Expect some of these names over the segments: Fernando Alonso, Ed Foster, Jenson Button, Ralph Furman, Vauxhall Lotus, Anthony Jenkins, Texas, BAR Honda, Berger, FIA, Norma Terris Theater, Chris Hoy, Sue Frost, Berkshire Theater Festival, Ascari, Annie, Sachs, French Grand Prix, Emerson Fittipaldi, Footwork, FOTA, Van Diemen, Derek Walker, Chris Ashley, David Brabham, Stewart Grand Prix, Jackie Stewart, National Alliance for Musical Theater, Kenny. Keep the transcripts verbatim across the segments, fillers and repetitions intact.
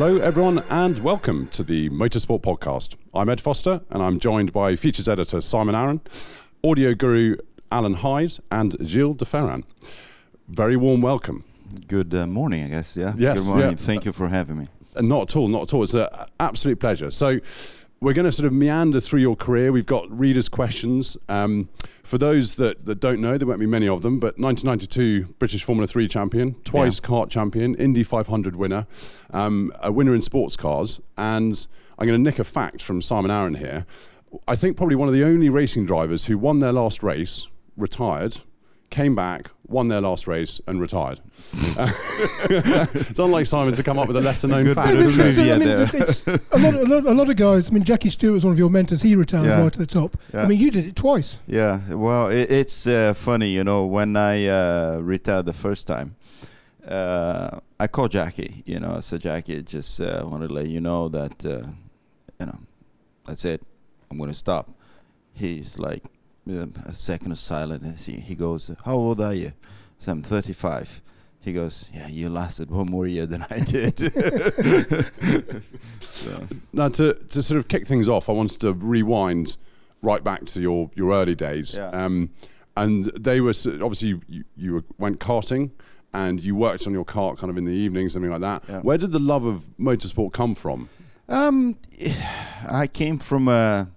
Hello everyone and welcome to the Motorsport Podcast. I'm Ed Foster and I'm joined by Features Editor Simon Arron, Audio Guru Alan Hyde and Gilles de Ferran. Very warm welcome. Good uh, morning, I guess, yeah? Yes. Good morning, yeah. Thank you for having me. Uh, not at all, not at all. It's an absolute pleasure. So we're going to sort of meander through your career. We've got readers' questions. Um, for those that, that don't know, there won't be many of them, but nineteen ninety-two British Formula three champion, twice yeah. CART champion, Indy five hundred winner, um, a winner in sports cars. And I'm going to nick a fact from Simon Arron here. I think probably one of the only racing drivers who won their last race, retired, came back, won their last race, and retired. Uh, it's unlike Simon to come up with a lesser-known fact. I mean, it's a, lot, a, lot, a lot of guys, I mean, Jackie Stewart was one of your mentors. He retired yeah. right to the top. Yeah. I mean, you did it twice. Yeah, well, it, it's uh, funny, you know, when I uh, retired the first time, uh, I called Jackie, you know, I said, Jackie, just uh, wanted to let you know that, uh, you know, that's it. I'm going to stop. He's like, a second of silence. He, he goes, how old are you? So I'm thirty-five. He goes, yeah, you lasted one more year than I did. So. Now, to, to sort of kick things off, I wanted to rewind right back to your, your early days. Yeah. Um, and they were, obviously, you, you went karting and you worked on your kart kind of in the evening, something like that. Yeah. Where did the love of motorsport come from? Um, I came from a...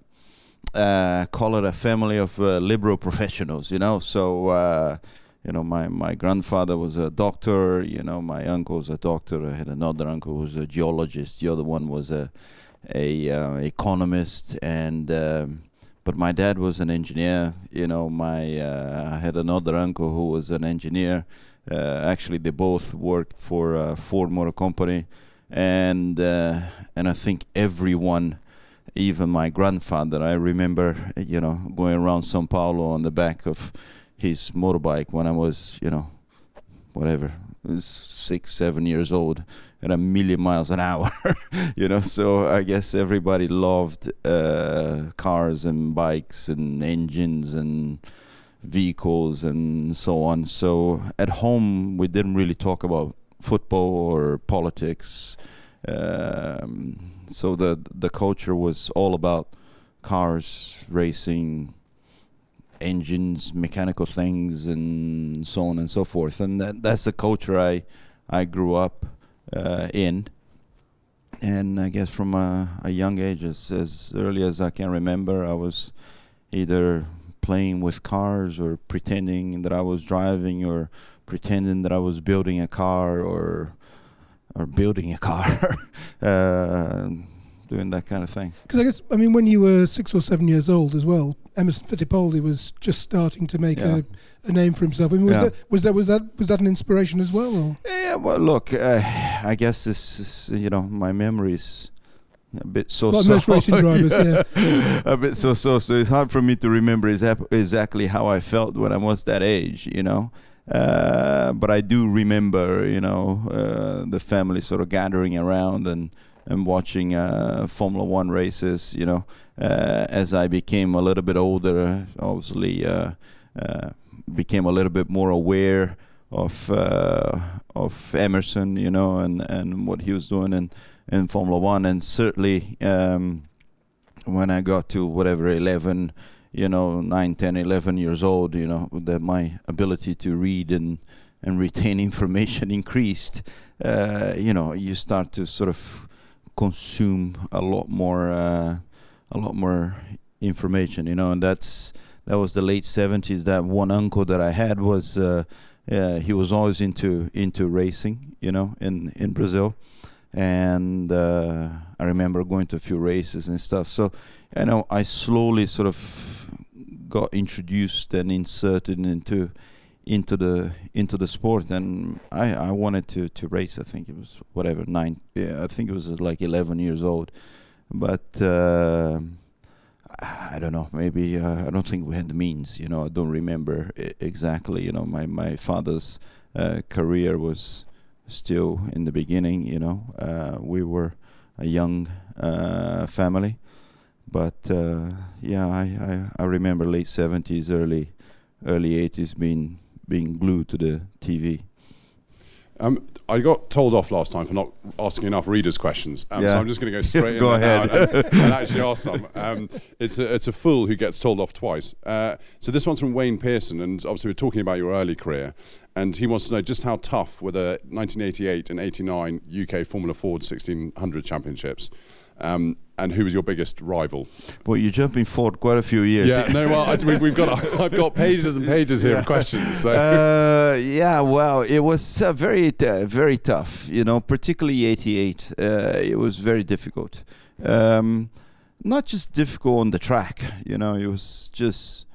Uh, call it a family of uh, liberal professionals, you know. So, uh, you know, my, my grandfather was a doctor. You know, my uncle's a doctor. I had another uncle who was a geologist. The other one was a a uh, economist. And um, but my dad was an engineer. You know, my uh, I had another uncle who was an engineer. Uh, actually, they both worked for uh, Ford Motor Company, and uh, and I think everyone. Even my grandfather, I remember, you know, going around São Paulo on the back of his motorbike when I was, you know, whatever, six, seven years old at a million miles an hour, you know. So I guess everybody loved uh, cars and bikes and engines and vehicles and so on. So at home, we didn't really talk about football or politics. Um, so the the culture was all about cars, racing, engines, mechanical things, and so on and so forth. And that, that's the culture I I grew up uh, in. And I guess from a, a young age, as, as early as I can remember, I was either playing with cars or pretending that I was driving or pretending that I was building a car or... or building a car, uh, doing that kind of thing. Because I guess, I mean, when you were six or seven years old as well, Emerson Fittipaldi was just starting to make yeah. a, a name for himself. I mean, was, yeah. that, was, that, was, that, was that an inspiration as well? Or? Yeah, well, look, uh, I guess this is, you know, my memories a bit so like so. Most racing drivers, yeah. yeah. A bit so so. So it's hard for me to remember exactly how I felt when I was that age, you know. Uh, but I do remember, you know, uh, the family sort of gathering around and, and watching uh, Formula One races, you know. Uh, as I became a little bit older, obviously uh, uh, became a little bit more aware of uh, of Emerson, you know, and, and what he was doing in, in Formula One. And certainly um, when I got to whatever, eleven... you know, nine, ten, eleven years old, you know, that my ability to read and, and retain information increased, uh, you know, you start to sort of consume a lot more, uh, a lot more information, you know, and that's, that was the late seventies. That one uncle that I had was, uh, uh, he was always into, into racing, you know, in, in Brazil. And uh, I remember going to a few races and stuff. So, you know, I slowly sort of got introduced and inserted into into the into the sport. And I, I wanted to, to race. I think it was whatever nine. Yeah, I think it was like eleven years old. But uh, I don't know. Maybe uh, I don't think we had the means. You know, I don't remember I- exactly. You know, my my father's uh, career was. Still in the beginning, you know, uh, we were a young uh, family, but uh, yeah, I, I, I remember late seventies, early early eighties being being glued to the T V. Um, I got told off last time for not asking enough readers' questions, um, yeah. so I'm just going to go straight in go ahead. And, and actually ask some. Um, it's, a, it's a fool who gets told off twice. Uh, so this one's from Wayne Pearson, and obviously we're talking about your early career, and he wants to know just how tough were the nineteen eighty-eight and eighty-nine U K Formula Ford sixteen hundred championships. Um, and who was your biggest rival? Well, you're jumping forward quite a few years. Yeah, no, well, I, we've, we've got, I've got pages and pages here yeah. of questions. So. Uh, yeah, well, it was uh, very, t- very tough, you know, particularly eighty-eight. Uh, it was very difficult. Um, not just difficult on the track, you know, it was just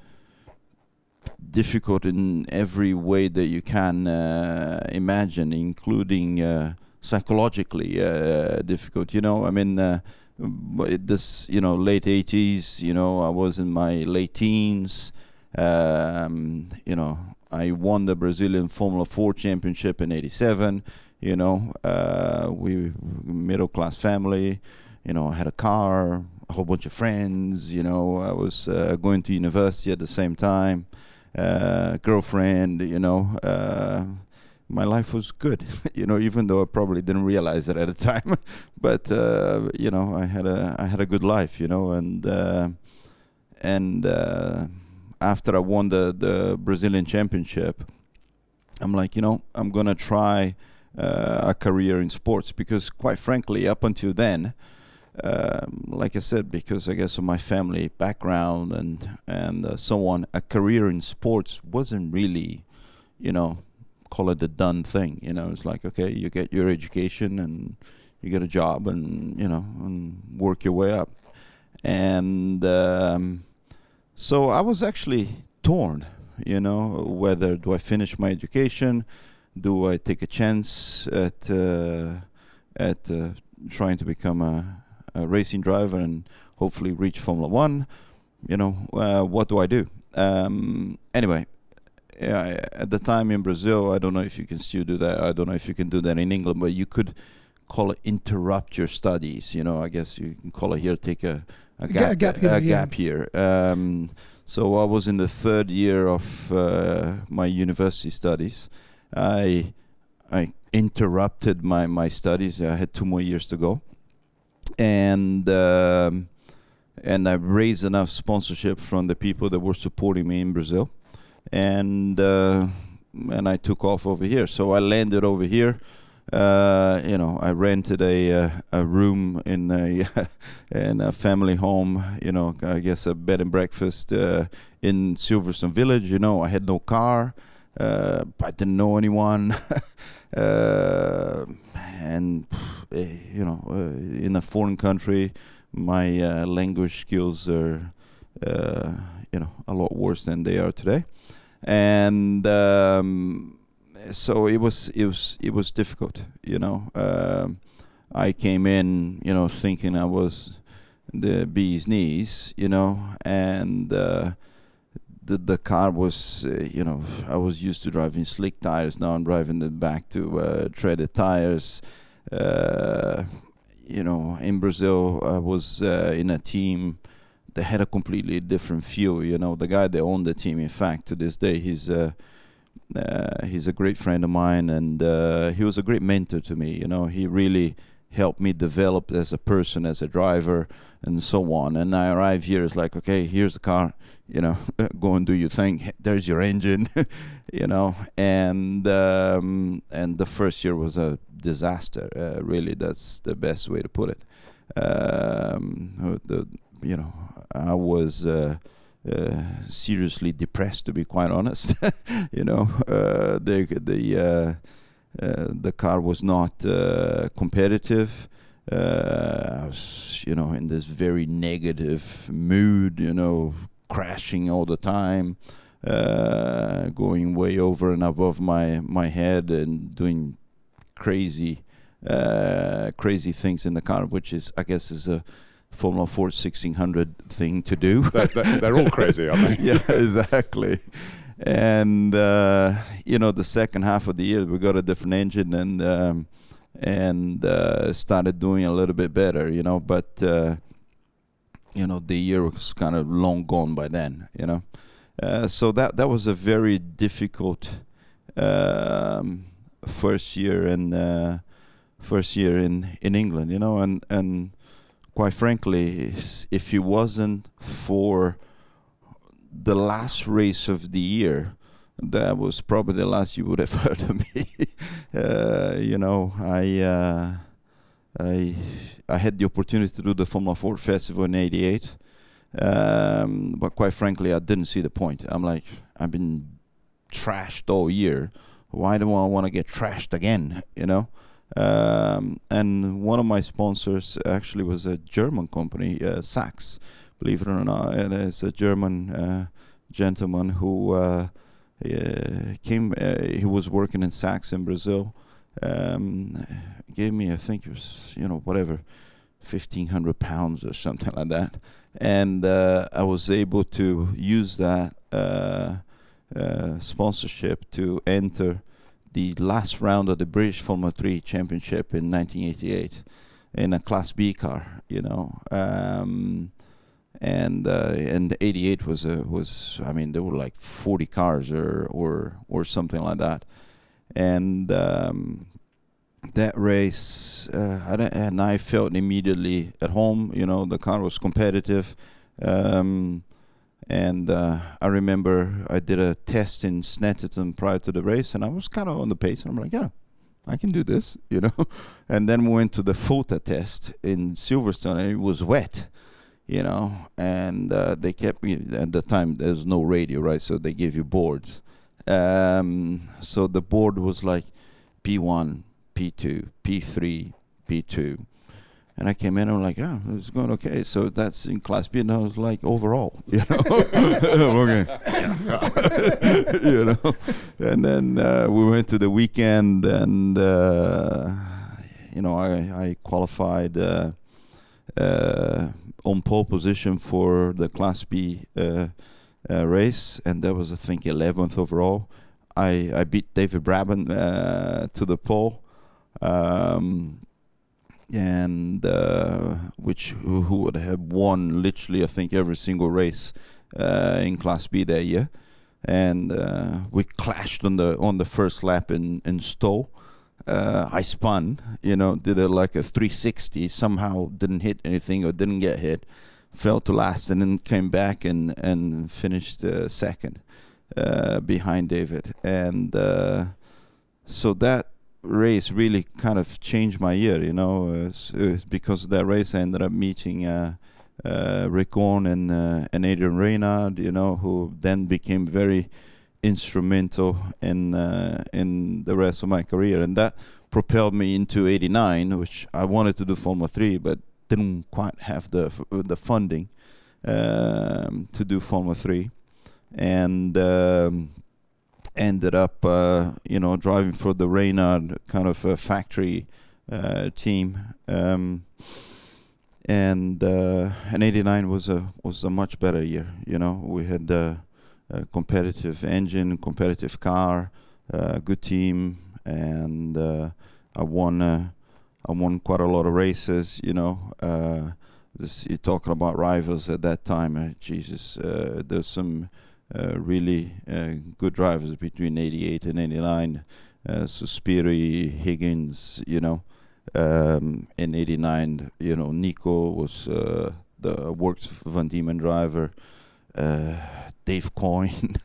difficult in every way that you can uh, imagine, including... Uh, psychologically uh, difficult, you know. I mean, uh, this, you know, late eighties, you know, I was in my late teens. Um, you know, I won the Brazilian Formula Four Championship in eighty-seven. You know, uh, we middle class family. You know, I had a car, a whole bunch of friends. You know, I was uh, going to university at the same time. Uh, girlfriend, you know. Uh, My life was good, you know, even though I probably didn't realize it at the time. But uh, you know, I had a I had a good life, you know, and uh, and uh, after I won the, the Brazilian Championship, I'm like, you know, I'm gonna try uh, a career in sports because, quite frankly, up until then, uh, like I said, because I guess of my family background and and uh, so on, a career in sports wasn't really, you know. Call it the done thing, you know. It's like, okay, you get your education and you get a job and, you know, and work your way up. And um, so I was actually torn, you know, whether do I finish my education, do I take a chance at uh, at uh, trying to become a, a racing driver and hopefully reach Formula One, you know, uh, what do I do? Um, anyway. Yeah, at the time in Brazil, I don't know if you can still do that. I don't know if you can do that in England, but you could call it interrupt your studies. You know, I guess you can call it here, take a, a gap, a gap year. A gap year. Um, so I was in the third year of uh, my university studies. I I interrupted my, my studies. I had two more years to go. And... Um, and I raised enough sponsorship from the people that were supporting me in Brazil. And uh, and I took off over here, so I landed over here. Uh, you know, I rented a uh, a room in a in a family home. You know, I guess a bed and breakfast uh, in Silverstone Village. You know, I had no car. Uh, I didn't know anyone, uh, and you know, uh, in a foreign country, my uh, language skills are uh, you know a lot worse than they are today. And um, so it was, it was, it was difficult, you know. Um, I came in, you know, thinking I was the bee's knees, you know, and uh, the the car was, uh, you know, I was used to driving slick tires. Now I'm driving it back to uh, treaded tires. Uh, you know, in Brazil, I was uh, in a team. They had a completely different feel, you know. The guy that owned the team, in fact, to this day, he's a uh, he's a great friend of mine, and uh, he was a great mentor to me. You know, he really helped me develop as a person, as a driver, and so on. And I arrive here, it's like, okay, here's the car, you know, go and do your thing. There's your engine, you know. And um, and the first year was a disaster. Uh, really, that's the best way to put it. Um, the You know, I was uh, uh, seriously depressed, to be quite honest. you know, uh, the the uh, uh, the car was not uh, competitive. Uh, I was, you know, in this very negative mood. You know, crashing all the time, uh, going way over and above my my head, and doing crazy, uh, crazy things in the car, which is, I guess, is a Formula Four sixteen hundred thing to do. They're, they're, they're all crazy, aren't they? Yeah, exactly. And uh, you know, the second half of the year, we got a different engine and um, and uh, started doing a little bit better, you know. But uh, you know, the year was kind of long gone by then, you know. Uh, so that that was a very difficult um, first year in uh, first year in, in England, you know, and and quite frankly, if it wasn't for the last race of the year, that was probably the last you would have heard of me. uh, you know, I uh, I I had the opportunity to do the Formula Four Festival in eighty-eight. Um, but quite frankly, I didn't see the point. I'm like, I've been trashed all year. Why do I want to get trashed again? You know? Um, and one of my sponsors actually was a German company, uh, Sachs, believe it or not. And it's a German uh, gentleman who uh, uh, came, uh, he was working in Sachs in Brazil. Um, gave me, I think it was, you know, whatever, fifteen hundred pounds or something like that. And uh, I was able to use that uh, uh, sponsorship to enter the last round of the British Formula three Championship in nineteen eighty-eight in a Class B car, you know. Um, and uh, and eighty-eight was a, was I mean there were like forty cars or or or something like that. And um, that race, uh, I don't, and I felt immediately at home. You know, the car was competitive, um, and uh, I remember I did a test in Snetterton prior to the race, and I was kind of on the pace. And I'm like, yeah, I can do this, you know. And then we went to the FOTA test in Silverstone, and it was wet, you know. And uh, they kept me at the time. There's no radio, right? So they gave you boards. Um, so the board was like P one. P two, P three, P two. And I came in and I'm like, yeah, oh, it's going okay. So that's in Class B. And I was like, overall, you know. Okay. You know. And then uh, we went to the weekend and, uh, you know, I, I qualified uh, uh, on pole position for the Class B uh, uh, race. And that was, I think, eleventh overall. I, I beat David Brabham uh, to the pole. Um, and uh, which who, who would have won literally I think every single race uh, in Class B that year, and uh, we clashed on the on the first lap in in Stowe. Uh, I spun, you know, did a, like a three sixty. Somehow didn't hit anything or didn't get hit, fell to last, and then came back and and finished uh, second uh, behind David. And uh, so that race really kind of changed my year, you know. Uh, s- uh, because of that race, I ended up meeting uh, uh, Rick Horn and uh, and Adrian Reynard, you know, who then became very instrumental in uh, in the rest of my career, and that propelled me into eighty-nine, which I wanted to do Formula Three, but didn't quite have the f- the funding um, to do Formula Three, and. Um, ended up, uh, you know, driving for the Reynard kind of uh, factory uh, team, um, and uh, and eighty-nine was a was a much better year. You know, we had uh, a competitive engine, competitive car, uh, good team, and uh, I won uh, I won quite a lot of races. You know, uh, this, you're talking about rivals at that time. Uh, Jesus, uh, there's some. Uh, really uh, good drivers between eighty-eight and eighty-nine. Uh, Suspiri, Higgins, you know. Um, in eighty-nine, you know, Nico was uh, the works Van Diemen driver. Uh, Dave Coyne.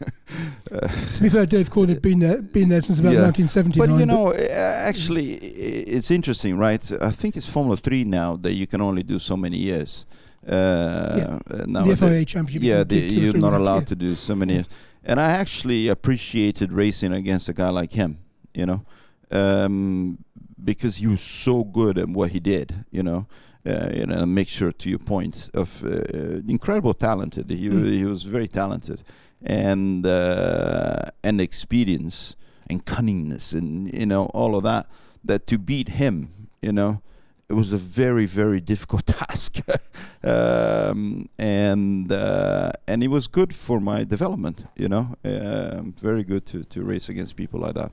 uh, to be fair, Dave Coyne had been there, been there since about yeah. nineteen seventy-nine. But you know, but actually, it's interesting, right? I think it's Formula Three now that you can only do so many years. Uh, yeah. now the F I A championship. Yeah, the, you're not allowed yeah. to do so many. Yeah. And I actually appreciated racing against a guy like him, you know, um, because he was so good at what he did, you know. Uh, you know, make sure to your point of uh, incredible talented. He mm. he was very talented, and uh, and experience and cunningness and you know all of that. That to beat him, you know. It was a very, very difficult task, um, and uh, and it was good for my development. You know, uh, very good to, to race against people like that.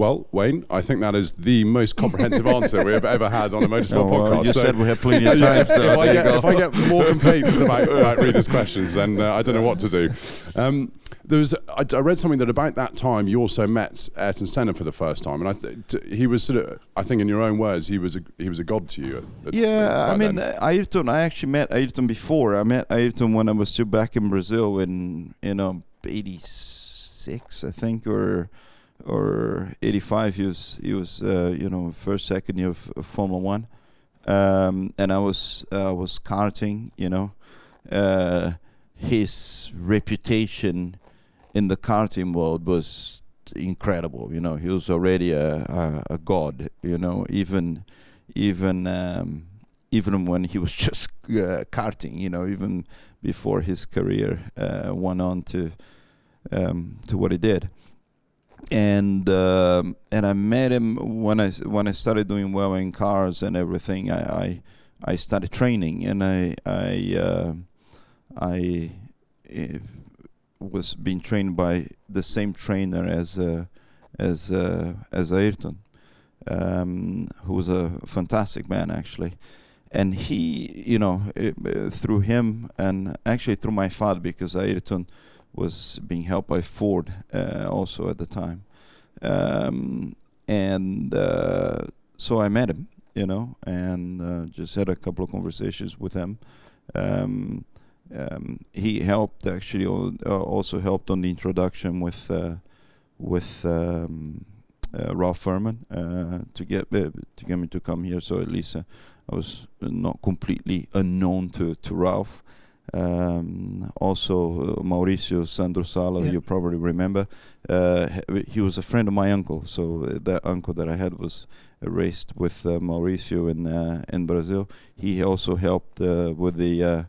Well, Wayne, I think that is the most comprehensive answer we have ever had on a motorsport oh, well, podcast. You so, said we have plenty of time. So if, I get, if I get more complaints about, about readers' questions, then uh, I don't know what to do. Um, there was I, I read something that about that time you also met Ayrton Senna for the first time, and I th- t- he was sort of, I think, in your own words, he was a, he was a god to you. At, at, yeah, I mean, then. Ayrton. I actually met Ayrton before. I met Ayrton when I was still back in Brazil in in um, eighty-six, I think, or. or eighty-five. He was he was uh, you know, first second year of, of Formula One, um, and I was uh, was karting, you know. Uh, his reputation in the karting world was incredible, you know. He was already a, a, a god, you know, even even um, even when he was just uh, karting, you know, even before his career uh, went on to um, to what he did. And uh, and I met him when I when I started doing well in cars and everything. I I, I started training, and I I uh, I was being trained by the same trainer as uh, as uh, as Ayrton, um, who was a fantastic man actually. And he, you know, through him and actually through my father, because Ayrton was being helped by Ford uh, also at the time, um, and uh, so I met him, you know, and uh, just had a couple of conversations with him. Um, um, he helped actually, uh, also helped on the introduction with uh, with um, uh, Ralph Furman uh, to get uh, to get me to come here. So at least uh, I was not completely unknown to to Ralph. Um, also, uh, Mauricio Sandro Sala, yeah. You probably remember. Uh, he was a friend of my uncle. So uh, that uncle that I had was uh, raced with uh, Mauricio in uh, in Brazil. He also helped uh, with the uh,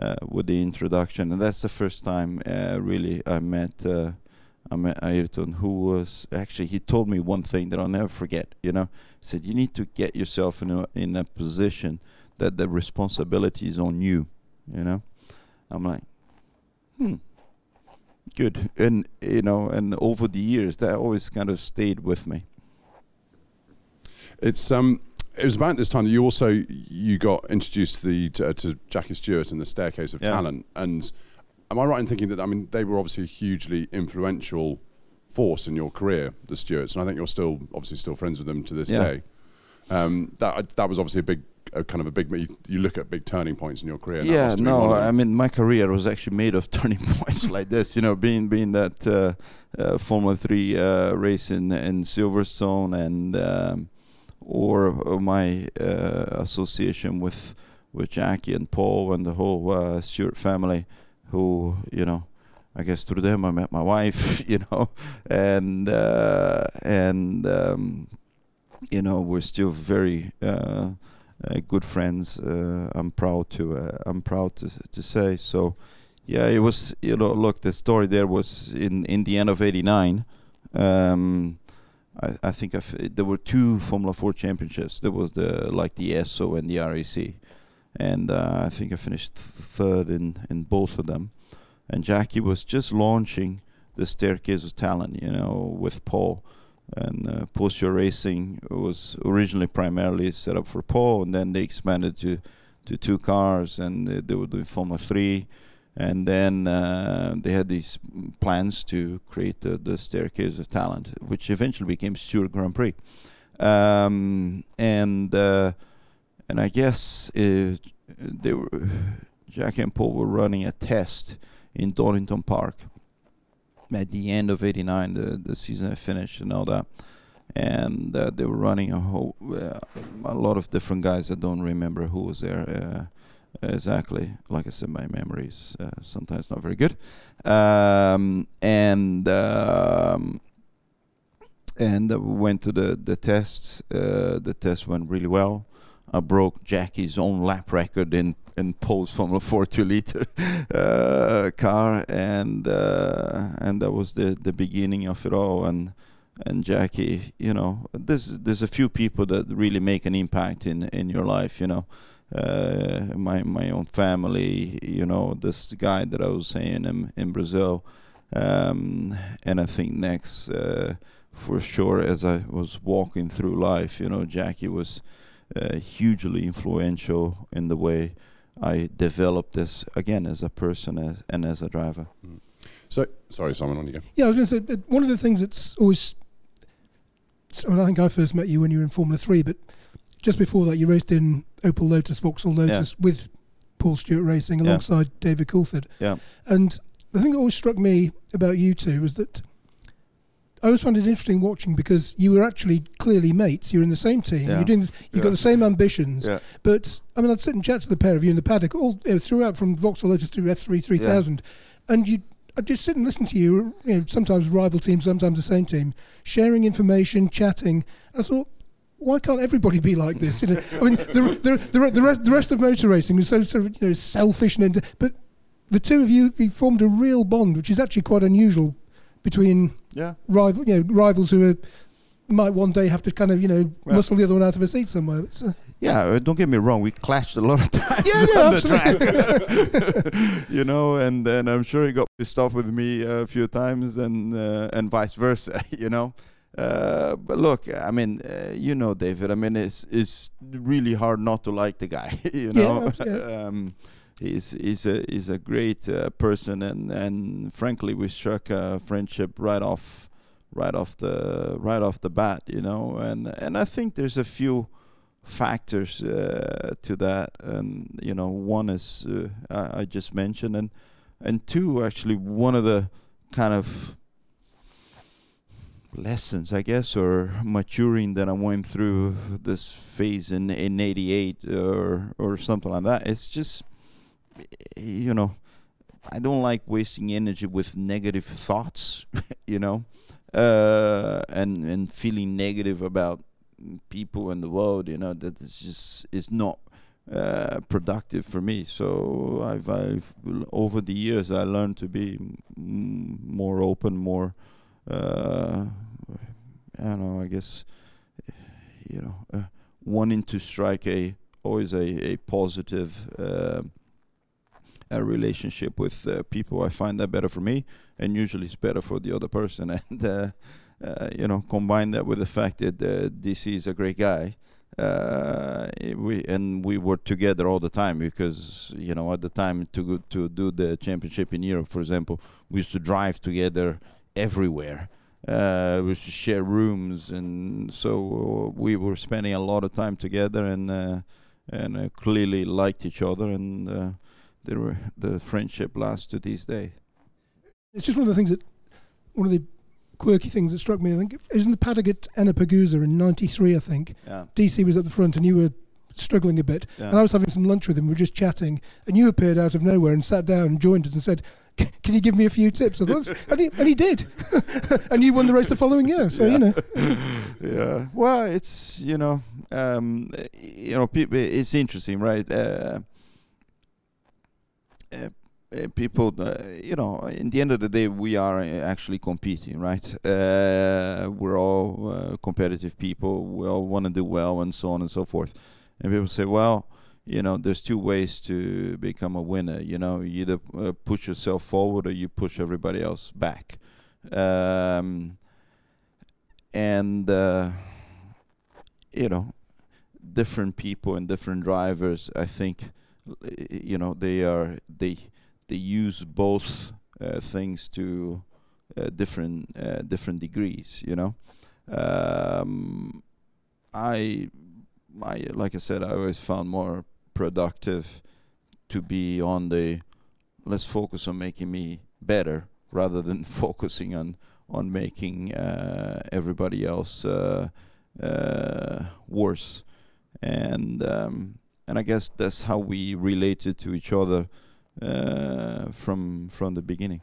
uh, with the introduction, and that's the first time uh, really I met uh, I met Ayrton, who was actually he told me one thing that I'll never forget. You know, he said you need to get yourself in a, in a position that the responsibility is on you. You know. I'm like, hmm, good. And, you know, and over the years, that always kind of stayed with me. It's um, it was about this time that you also, you got introduced to, the, to, to Jackie Stewart and the Staircase of yeah. Talent. And am I right in thinking that, I mean, they were obviously a hugely influential force in your career, the Stewarts, and I think you're still, obviously still friends with them to this yeah. day. Um, that that was obviously a big, a kind of a big, you look at big turning points in your career. Yeah, no, I mean, my career was actually made of turning points like this, you know, being being that uh, uh, Formula three uh, race in, in Silverstone, and um, or, or my uh, association with, with Jackie and Paul and the whole uh, Stewart family, who, you know, I guess through them I met my wife, you know, and, uh, and um, you know, we're still very... Uh, Uh, good friends. Uh, I'm proud to. Uh, I'm proud to to say. So, yeah, it was. You know, look, the story there was in, in the end of eighty-nine. Um, I, I think I f- there were two Formula Four championships. There was the like the E S O and the R A C, and uh, I think I finished th- third in, in both of them. And Jackie was just launching the Staircase of Talent, you know, with Paul. And uh, Paul Stewart Racing was originally primarily set up for Paul, and then they expanded to, to two cars, and they, they were doing Formula three, and then uh, they had these plans to create the, the Staircase of Talent, which eventually became Stewart Grand Prix. Um, and uh, and I guess it, they were Jack and Paul were running a test in Donington Park at the end of eighty-nine, the, the season finished and all that, and uh, they were running a whole uh, a lot of different guys. I don't remember who was there uh, exactly. Like I said, my memory is uh, sometimes not very good. Um, and um, and uh, went to the the test. Uh, the test went really well. I broke Jackie's own lap record in in Paul's Formula Four two-liter uh, car, and uh, and that was the, the beginning of it all. And and Jackie, you know, there's there's a few people that really make an impact in, in your life, you know. Uh, my my own family, you know, this guy that I was saying in in Brazil, um, and I think next uh, for sure as I was walking through life. You know, Jackie was uh, hugely influential in the way I developed this, again, as a person as, and as a driver. Mm. So, sorry, Simon, on you go. Yeah, I was going to say, that one of the things that's always, I mean, I think I first met you when you were in Formula three, but just before that, you raced in Opel Lotus, Vauxhall Lotus, yeah. with Paul Stewart Racing alongside yeah. David Coulthard. Yeah. And the thing that always struck me about you two was that I always found it interesting watching, because you were actually clearly mates. You're in the same team. Yeah. You're doing. Th- you've yeah. got the same ambitions. Yeah. But I mean, I'd sit and chat to the pair of you in the paddock all you know, throughout, from Vauxhall Lotus to F three three thousand, yeah. and you. I'd just sit and listen to you, you know, sometimes rival teams, sometimes the same team, sharing information, chatting. And I thought, why can't everybody be like this? You know, I mean, the the the, the, rest, the rest of motor racing is so sort of you know selfish and into, but the two of you, you formed a real bond, which is actually quite unusual between yeah. rival you know rivals who are, might one day have to kind of you know yeah. muscle the other one out of a seat somewhere. So. Yeah, don't get me wrong. We clashed a lot of times yeah, yeah, on the track, you know, and and I'm sure he got pissed off with me a few times, and uh, and vice versa, you know. Uh, but look, I mean, uh, you know, David. I mean, it's it's really hard not to like the guy, you know. Yeah, um, he's he's a he's a great uh, person, and and frankly, we struck a friendship right off, right off the right off the bat, you know. And and I think there's a few factors uh, to that, and you know, one is uh, I, I just mentioned, and and two, actually, one of the kind of lessons, I guess, or maturing that I went through this phase in in eighty-eight or or something like that. It's just, you know, I don't like wasting energy with negative thoughts, you know, uh, and and feeling negative about people in the world, you know, that is just is not uh, productive for me. So I've, I've over the years I learned to be m- more open, more uh, I don't know, I guess, you know, uh, wanting to strike a always a a positive uh, a relationship with uh, people. I find that better for me, and usually it's better for the other person, and. Uh, Uh, you know, combine that with the fact that uh, D C is a great guy, uh, we and we were together all the time, because you know at the time to go to do the championship in Europe, for example, we used to drive together everywhere. Uh, we used to share rooms, and so we were spending a lot of time together, and uh, and uh, clearly liked each other, and uh, there were, the friendship lasts to this day. It's just one of the things that one of the quirky things that struck me, I think, it was in the paddock at Annapurgusa in ninety-three, I think. Yeah. D C was at the front and you were struggling a bit. Yeah. And I was having some lunch with him, we were just chatting, and you appeared out of nowhere and sat down and joined us and said, can you give me a few tips? I thought, and, he, and he did. And you won the race the following year, so, yeah. you know. Yeah. Well, it's, you know, um, you know, people, it's interesting, right? Uh, uh, Uh, people, uh, you know, in the end of the day, we are uh, actually competing, right? Uh, we're all uh, competitive people. We all want to do well, and so on and so forth. And people say, well, you know, there's two ways to become a winner. You know, you either uh, push yourself forward or you push everybody else back. Um, and, uh, you know, different people and different drivers, I think, you know, they are... they. They use both uh, things to uh, different uh, different degrees, you know. Um, I, I, like I said, I always found more productive to be on the let's focus on making me better rather than focusing on on making uh, everybody else uh, uh, worse. And um, and I guess that's how we related to each other. Uh, from from the beginning.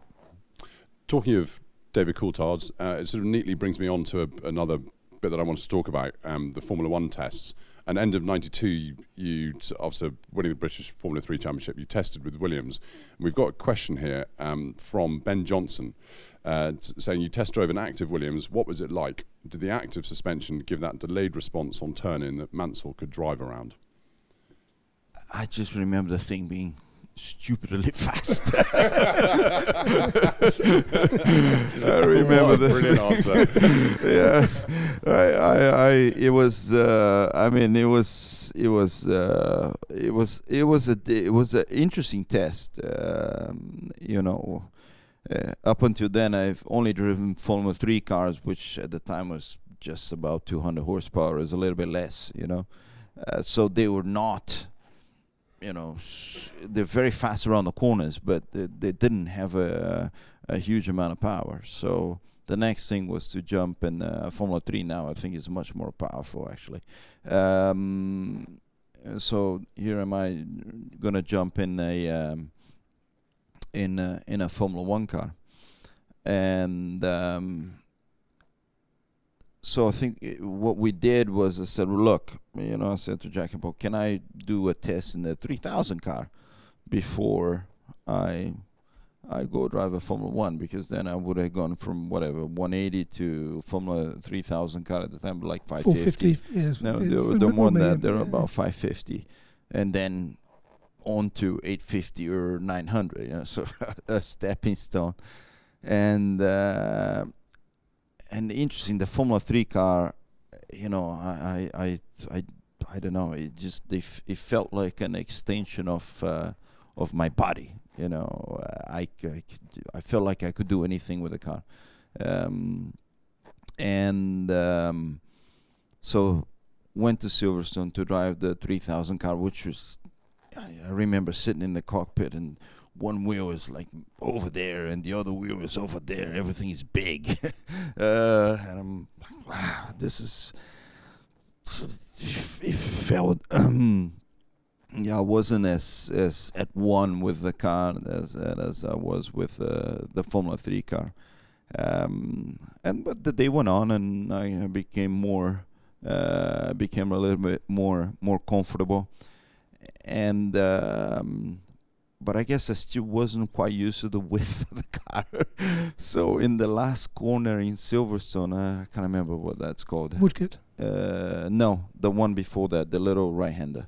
Talking of David Coulthard, uh, it sort of neatly brings me on to a, another bit that I wanted to talk about, um, the Formula One tests. And end of ninety-two, you, you, after winning the British Formula three Championship, you tested with Williams. And we've got a question here um, from Ben Johnson uh, saying, you test drove an active Williams. What was it like? Did the active suspension give that delayed response on turn-in that Mansell could drive around? I just remember the thing being stupidly fast. I remember that. Brilliant answer. Yeah, I, I, I, it was. Uh, I mean, it was, it was, uh, it was, it was a, it was an interesting test. Um, you know, uh, up until then, I've only driven Formula Three cars, which at the time was just about two hundred horsepower, is a little bit less. You know, uh, so they were not. You know, they're very fast around the corners, but they, they didn't have a, a huge amount of power. So the next thing was to jump, and uh, Formula three now I think is much more powerful, actually. Um, so here am I going to jump in a um, in a, in a Formula One car, and um, so I think what we did was I said, well, look, you know, I said to Jack and Paul, can I do a test in the three thousand car before I I go drive a Formula One? Because then I would have gone from whatever one eighty to Formula three thousand car at the time, like five fifty. Yes, no, they were no more than that. They're about five fifty, and then on to eight fifty or nine hundred. You know, so a stepping stone, and. Uh, And interesting, the Formula Three car, you know, I, I, I, I don't know. It just they f- it felt like an extension of uh, of my body. You know, I, I, I felt like I could do anything with the car, um, and um, so went to Silverstone to drive the three thousand car, which was I, I remember sitting in the cockpit and. One wheel is like over there, and the other wheel is over there. Everything is big, uh, and I'm like, wow, this is. It felt, um, yeah, I wasn't as as at one with the car as as I was with uh, the Formula Three car, um, and but the day went on, and I became more, uh, became a little bit more more comfortable, and. Um, But I guess I still wasn't quite used to the width of the car. So in the last corner in Silverstone, uh, I can't remember what that's called. Woodgate? Uh, no, the one before that, the little right-hander.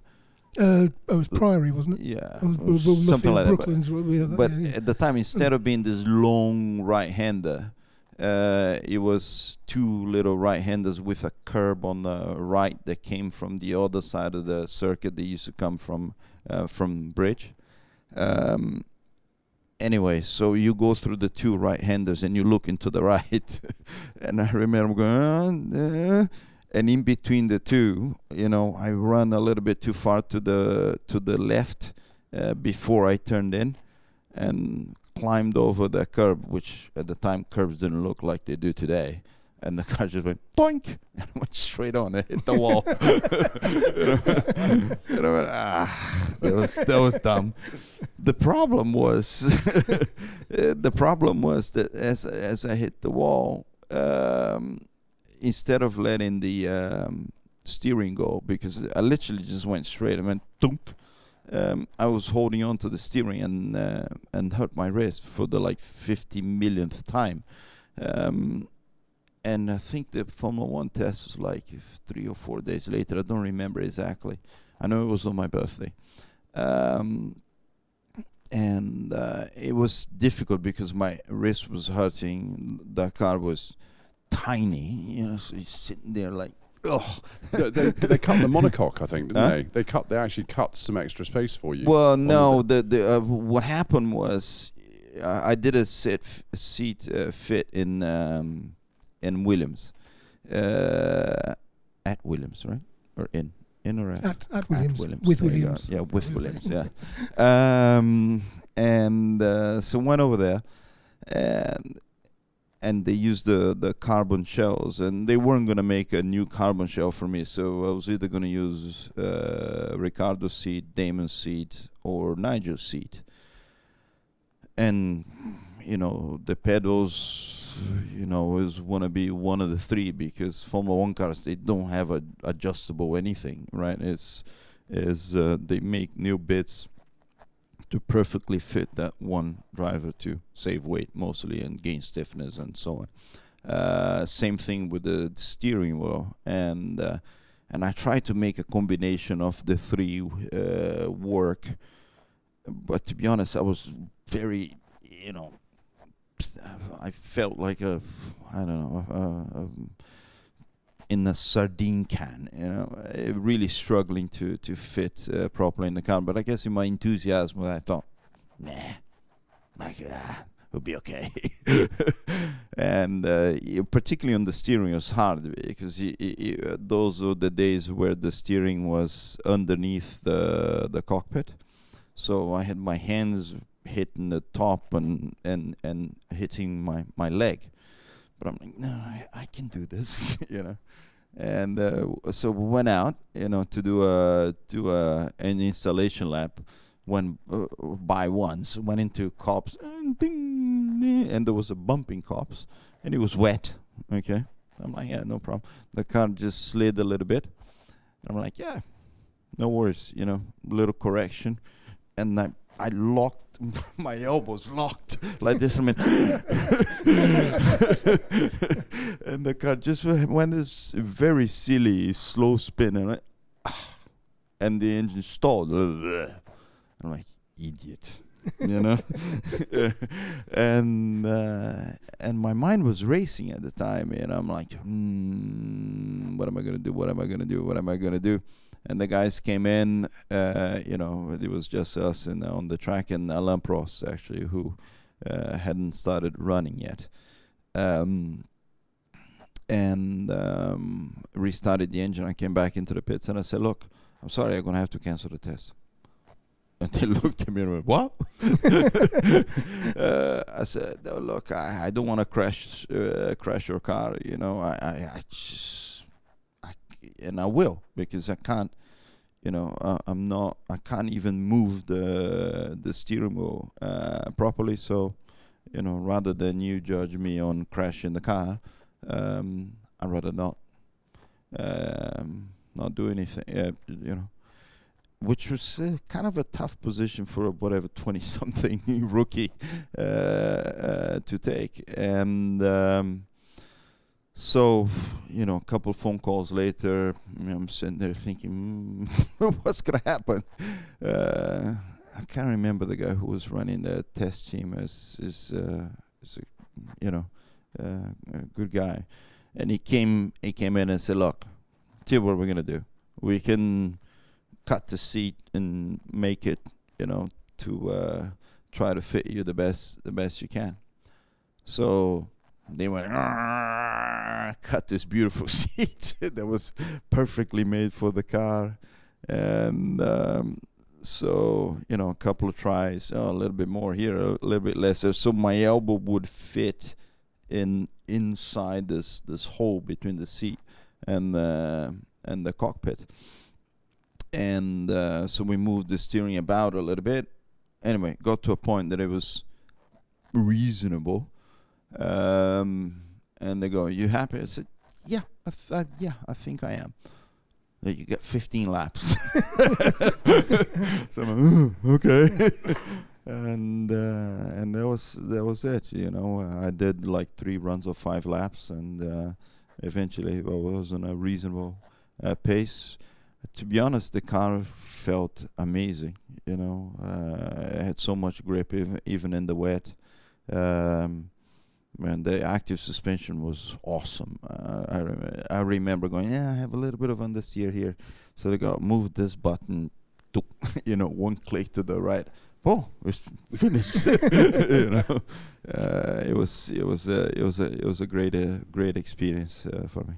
Uh, it was Priory, wasn't it? Yeah. It was, it was, it was something like Brooklyn's that. But, but yeah, yeah. At the time, instead of being this long right-hander, uh, it was two little right-handers with a curb on the right that came from the other side of the circuit. They used to come from uh, from Bridge. Um, anyway, so you go through the two right-handers and you look into the right, and I remember going, uh, and in between the two, you know, I run a little bit too far to the to the left uh, before I turned in, and climbed over the curb, which at the time curbs didn't look like they do today. And the car just went doink and went straight on. It hit the wall. And I went, ah, that was that was dumb. The problem was, the problem was that as as I hit the wall, um, instead of letting the um, steering go, because I literally just went straight. I went doink. Um, I was holding on to the steering and uh, and hurt my wrist for the like fifty millionth time. Um, And I think the Formula One test was like three or four days later. I don't remember exactly. I know it was on my birthday. Um, and uh, it was difficult because my wrist was hurting. The car was tiny, you know, so you're sitting there like, oh. they, they, they cut the monocoque, I think, didn't huh? they? They cut. They actually cut some extra space for you. Well, no. The, the uh, what happened was I, I did a sit f- seat uh, fit in... Um, in Williams, uh, at Williams, right? Or in, in or at? At, at, Williams. at Williams, with there Williams. Yeah, with Williams, yeah. Um, and uh, so went over there, and and they used the, the carbon shells, and they weren't going to make a new carbon shell for me, so I was either going to use uh, Ricardo's seat, Damon's seat, or Nigel's seat. And, you know, the pedals... You know, is want to be one of the three because Formula One cars they don't have a adjustable anything, right? It's is uh, they make new bits to perfectly fit that one driver to save weight mostly and gain stiffness and so on. Uh, same thing with the steering wheel, and uh, and I tried to make a combination of the three uh, work. but to be honest, I was very, you know, I felt like a, I don't know, a, a, in a sardine can, you know, uh, really struggling to to fit uh, properly in the car. But I guess in my enthusiasm, I thought, nah, like, ah, it'll be okay. And uh, particularly on the steering, it was hard because it, it, those were the days where the steering was underneath the the cockpit, so I had my hands hitting the top and and and hitting my my leg. But I'm like, no, I, I can do this, you know. And uh, so we went out, you know, to do a to a an installation lap. Went uh, by once, went into Copse, and, ding, ding, and there was a bump in Copse, and it was wet. Okay, I'm like, yeah, no problem. The car just slid a little bit. And I'm like, yeah, no worries, you know, little correction, and I. I locked, my elbows locked like this. I mean, and the car just went this very silly, slow spin, and, went, ah, and the engine stalled. I'm like, idiot, you know? and uh, and my mind was racing at the time, and I'm like, mm, what am I going to do? What am I going to do? What am I going to do? And the guys came in, uh, you know, it was just us in, uh, on the track, and Alain Prost, actually, who uh, hadn't started running yet. Um, and um, restarted the engine. I came back into the pits, and I said, look, I'm sorry, I'm going to have to cancel the test. And they looked at me and went, what? uh, I said, oh, look, I, I don't want to crash uh, crash your car, you know, I, I, I just... And I will, because I can't, you know, uh, I'm not, I can't even move the the steering wheel uh, properly. So, you know, rather than you judge me on crashing the car, um, I'd rather not, um, not do anything, uh, you know, which was uh, kind of a tough position for a whatever twenty-something rookie uh, uh, to take. And... Um, So, you know, a couple phone calls later, you know, I'm sitting there thinking, mm, what's going to happen? Uh, I can't remember the guy who was running the test team. Is is uh, is a, you know, uh, a good guy, and he came he came in and said, "Look, tell you what we're going to do. We can cut the seat and make it, you know, to uh, try to fit you the best the best you can." So. They went, cut this beautiful seat that was perfectly made for the car. And um, so, you know, a couple of tries, oh, a little bit more here, a little bit less there. So my elbow would fit in inside this, this hole between the seat and the, and the cockpit. And uh, so we moved the steering about a little bit. Anyway, got to a point that it was reasonable. Um, and they go, you happy? I said, yeah, I th- I, yeah, I think I am. You get fifteen laps. So I'm like, okay. and, uh, and that was, that was it. You know, I did like three runs of five laps, and, uh, eventually I was on a reasonable uh, pace. To be honest, the car felt amazing. You know, uh, it had so much grip, even, even in the wet. Um, Man, the active suspension was awesome. Uh, I rem- I remember going, yeah, I have a little bit of understeer here. So they go, move this button, to, you know, one click to the right. Oh, it's finished. You know, uh, it was it was uh, it was a it was a great uh, great experience uh, for me.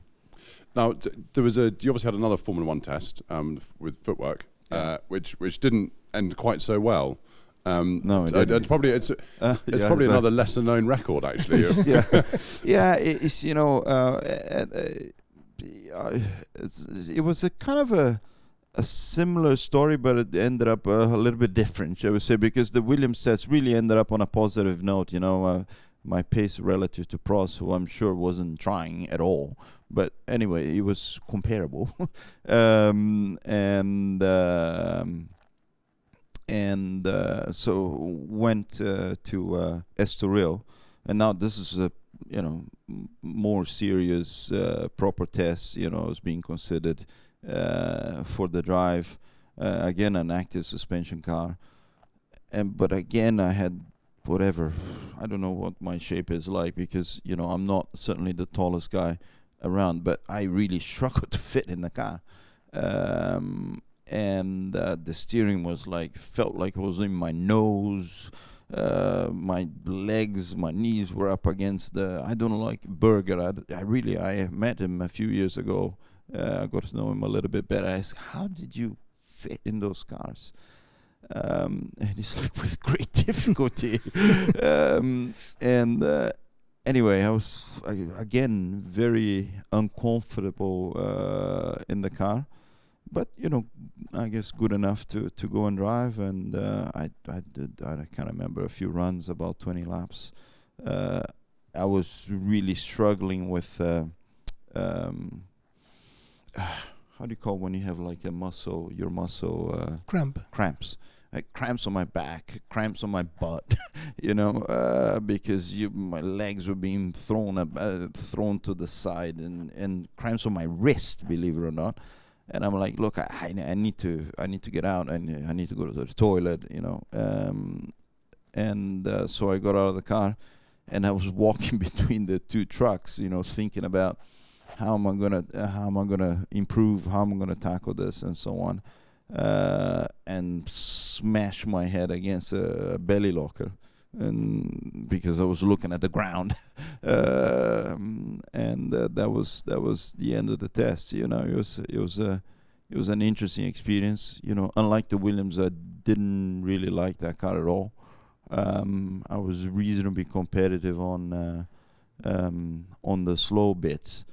Now t- there was a you obviously had another Formula One test um, f- with Footwork, yeah. uh, which which didn't end quite so well. Um, no, it it's probably it's uh, it's yeah, probably it's another lesser known record actually. yeah, yeah, it's you know, uh, it's, it was a kind of a a similar story, but it ended up a, a little bit different, I would say, because the Williams test really ended up on a positive note. You know, uh, my pace relative to Prost, who I'm sure wasn't trying at all, but anyway, it was comparable, um, and. Um, And uh, so went uh, to uh, Estoril, and now this is a you know m- more serious uh, proper test. You know, is being considered uh, for the drive uh, again, an active suspension car, and but again, I had whatever, I don't know what my shape is like, because, you know, I'm not certainly the tallest guy around, but I really struggled to fit in the car. Um, and uh, the steering was like, felt like it was in my nose. Uh, my legs, my knees were up against the, I don't like Berger. I, I really, I met him a few years ago. Uh, I got to know him a little bit better. I asked, how did you fit in those cars? Um, and he's like, with great difficulty. um, and uh, anyway, I was, I, again, very uncomfortable uh, in the car. But, you know, I guess good enough to, to go and drive. And uh, I I did, I can't remember, a few runs, about twenty laps. Uh, I was really struggling with, uh, um, how do you call when you have like a muscle, your muscle? Uh, Cramp. Cramps. Uh, cramps on my back, cramps on my butt, you know, uh, because you, my legs were being thrown up, uh, thrown to the side, and, and cramps on my wrist, believe it or not. And I'm like, look, I, I need to, I need to get out, and I need to go to the toilet, you know. Um, and uh, so I got out of the car, and I was walking between the two trucks, you know, thinking about how am I gonna, uh, how am I gonna improve, how am I gonna tackle this, and so on. Uh, and smash my head against a belly locker, and because I was looking at the ground, um, and uh, that was that was the end of the test. You know, it was it was a it was an interesting experience. You know, unlike the Williams, I didn't really like that car at all. Um, I was reasonably competitive on uh, um, on the slow bits,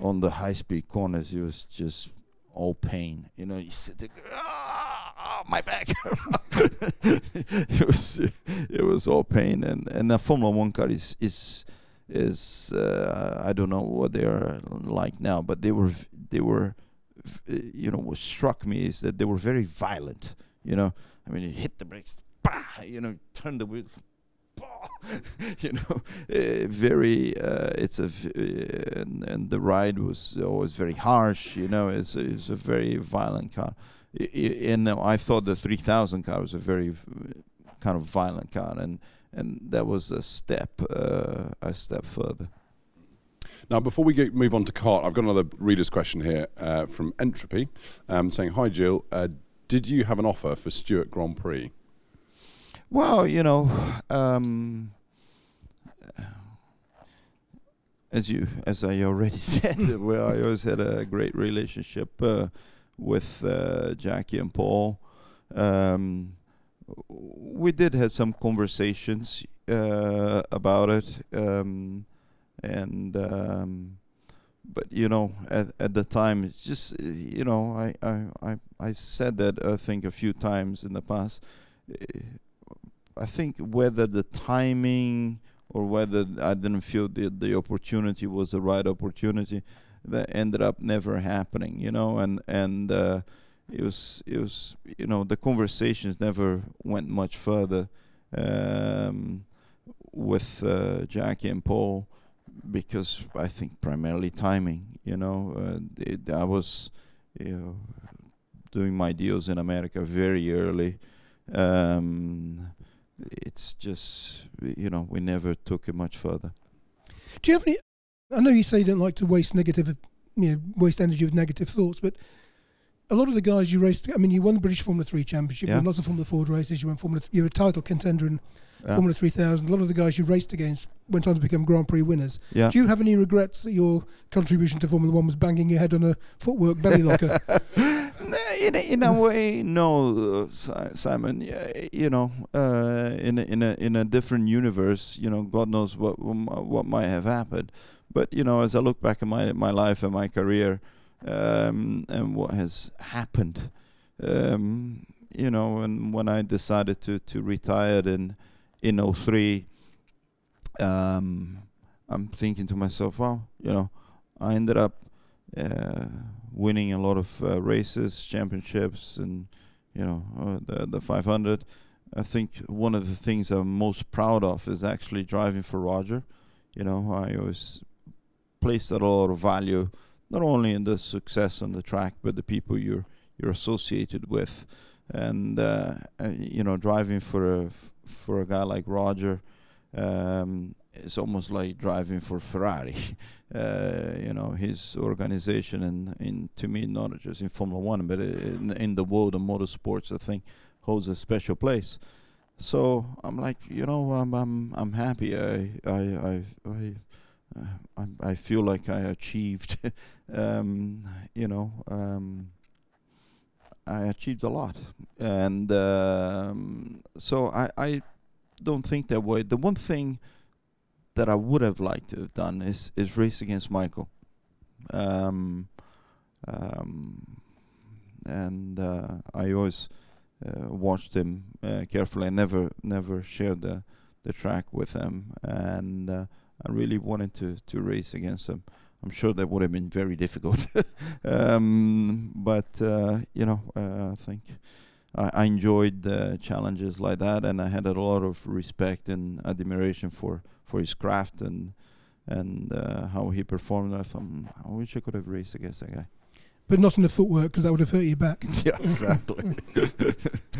on the high speed corners. It was just all pain. You know, you sit there. Oh, my back. it was it was all pain, and and the Formula One car is is is uh, I don't know what they are like now, but they were they were you know, what struck me is that they were very violent. You know, I mean, you hit the brakes, bah, you know, turn the wheel, bah, you know, uh, very. Uh, it's a v- uh, and, and the ride was always very harsh. You know, it's it's a very violent car. I, and I thought the three thousand car was a very v- kind of violent car, and, and that was a step uh, a step further. Now, before we get, move on to CART, I've got another reader's question here uh, from Entropy, um, saying, "Hi, Gilles, uh, did you have an offer for Stewart Grand Prix?" Well, you know, um, as you as I already said, well, I always had a great relationship Uh, with uh, Jackie and Paul. Um, we did have some conversations uh, about it, um, and um, but you know, at, at the time, it's just, you know, I, I, I, I said that I think a few times in the past. I think whether the timing or whether I didn't feel the the opportunity was the right opportunity, that ended up never happening, you know, and and uh, it was it was you know, the conversations never went much further um, with uh, Jackie and Paul, because I think primarily timing, you know, uh, it, I was you know, doing my deals in America very early. Um, it's just, you know, we never took it much further. Do you have any? I know you say you don't like to waste negative, you know, waste energy with negative thoughts, but a lot of the guys you raced, I mean, you won the British Formula three Championship, yeah. You won lots of Formula Ford races, you won Formula, th- you were a title contender in yeah. Formula three thousand. A lot of the guys you raced against went on to become Grand Prix winners. Yeah. Do you have any regrets that your contribution to Formula One was banging your head on a footwork belly locker? In a, in a way, no, Simon. You know, uh, in a, in a in a different universe, you know, God knows what what might have happened. But you know, as I look back at my my life and my career, um, and what has happened, um, you know, and when I decided to, to retire in in oh three, um, I'm thinking to myself, well, you know, I ended up Uh, winning a lot of uh, races, championships, and, you know, uh, the, the five hundred. I think one of the things I'm most proud of is actually driving for Roger. You know, I always placed a lot of value, not only in the success on the track, but the people you're you're associated with. and uh, you know, driving for a for a guy like Roger, um, it's almost like driving for Ferrari. Uh, you know, his organization, and in to me, not just in Formula One, but in, in the world of motorsports, I think holds a special place. So I'm like, you know, I'm I'm I'm happy. I I I I, uh, I, I feel like I achieved. um, you know, um, I achieved a lot, and um, so I I don't think that way. The one thing that I would have liked to have done is is race against Michael. Um, um, and uh, I always uh, watched him uh, carefully. I never never shared the the track with him, and uh, I really wanted to to race against him. I'm sure that would have been very difficult, um, but uh, you know, uh, I think I, I enjoyed uh, challenges like that, and I had a lot of respect and admiration for. for his craft and and uh, how he performed. I thought, I wish I could have raced against that guy. But not in the footwork, because that would have hurt you back. Yeah, exactly.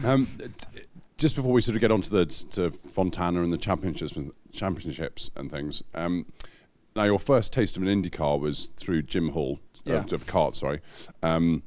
um, t- just before we sort of get on to, the, to Fontana and the championships and, championships and things, um, now your first taste of an IndyCar was through Jim Hall, yeah. uh, of CART, sorry, um,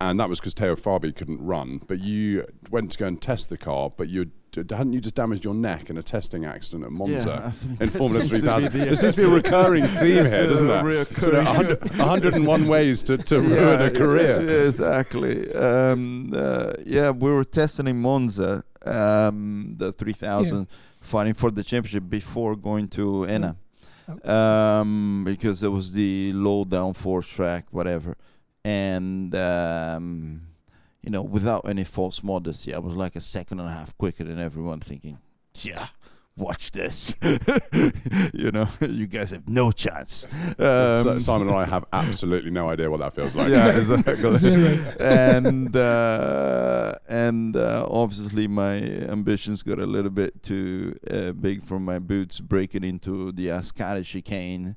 and that was because Teo Fabi couldn't run, but you went to go and test the car, but you hadn't you just damaged your neck in a testing accident at Monza yeah, in Formula three thousand? There seems to be a recurring theme here, doesn't there? Sort of one hundred and one ways to, to yeah, ruin a career. Yeah, exactly. Um, uh, yeah, we were testing in Monza, um, the three thousand, yeah. fighting for the championship before going to Enna, okay. um, because it was the low downforce track, whatever. And... Um, you know, without any false modesty, I was like a second and a half quicker than everyone, thinking, yeah, watch this. You know, you guys have no chance. Um, so Simon and I have absolutely no idea what that feels like. Yeah, exactly. Zero. And, uh, and uh, obviously my ambitions got a little bit too uh, big for my boots, breaking into the Ascari chicane.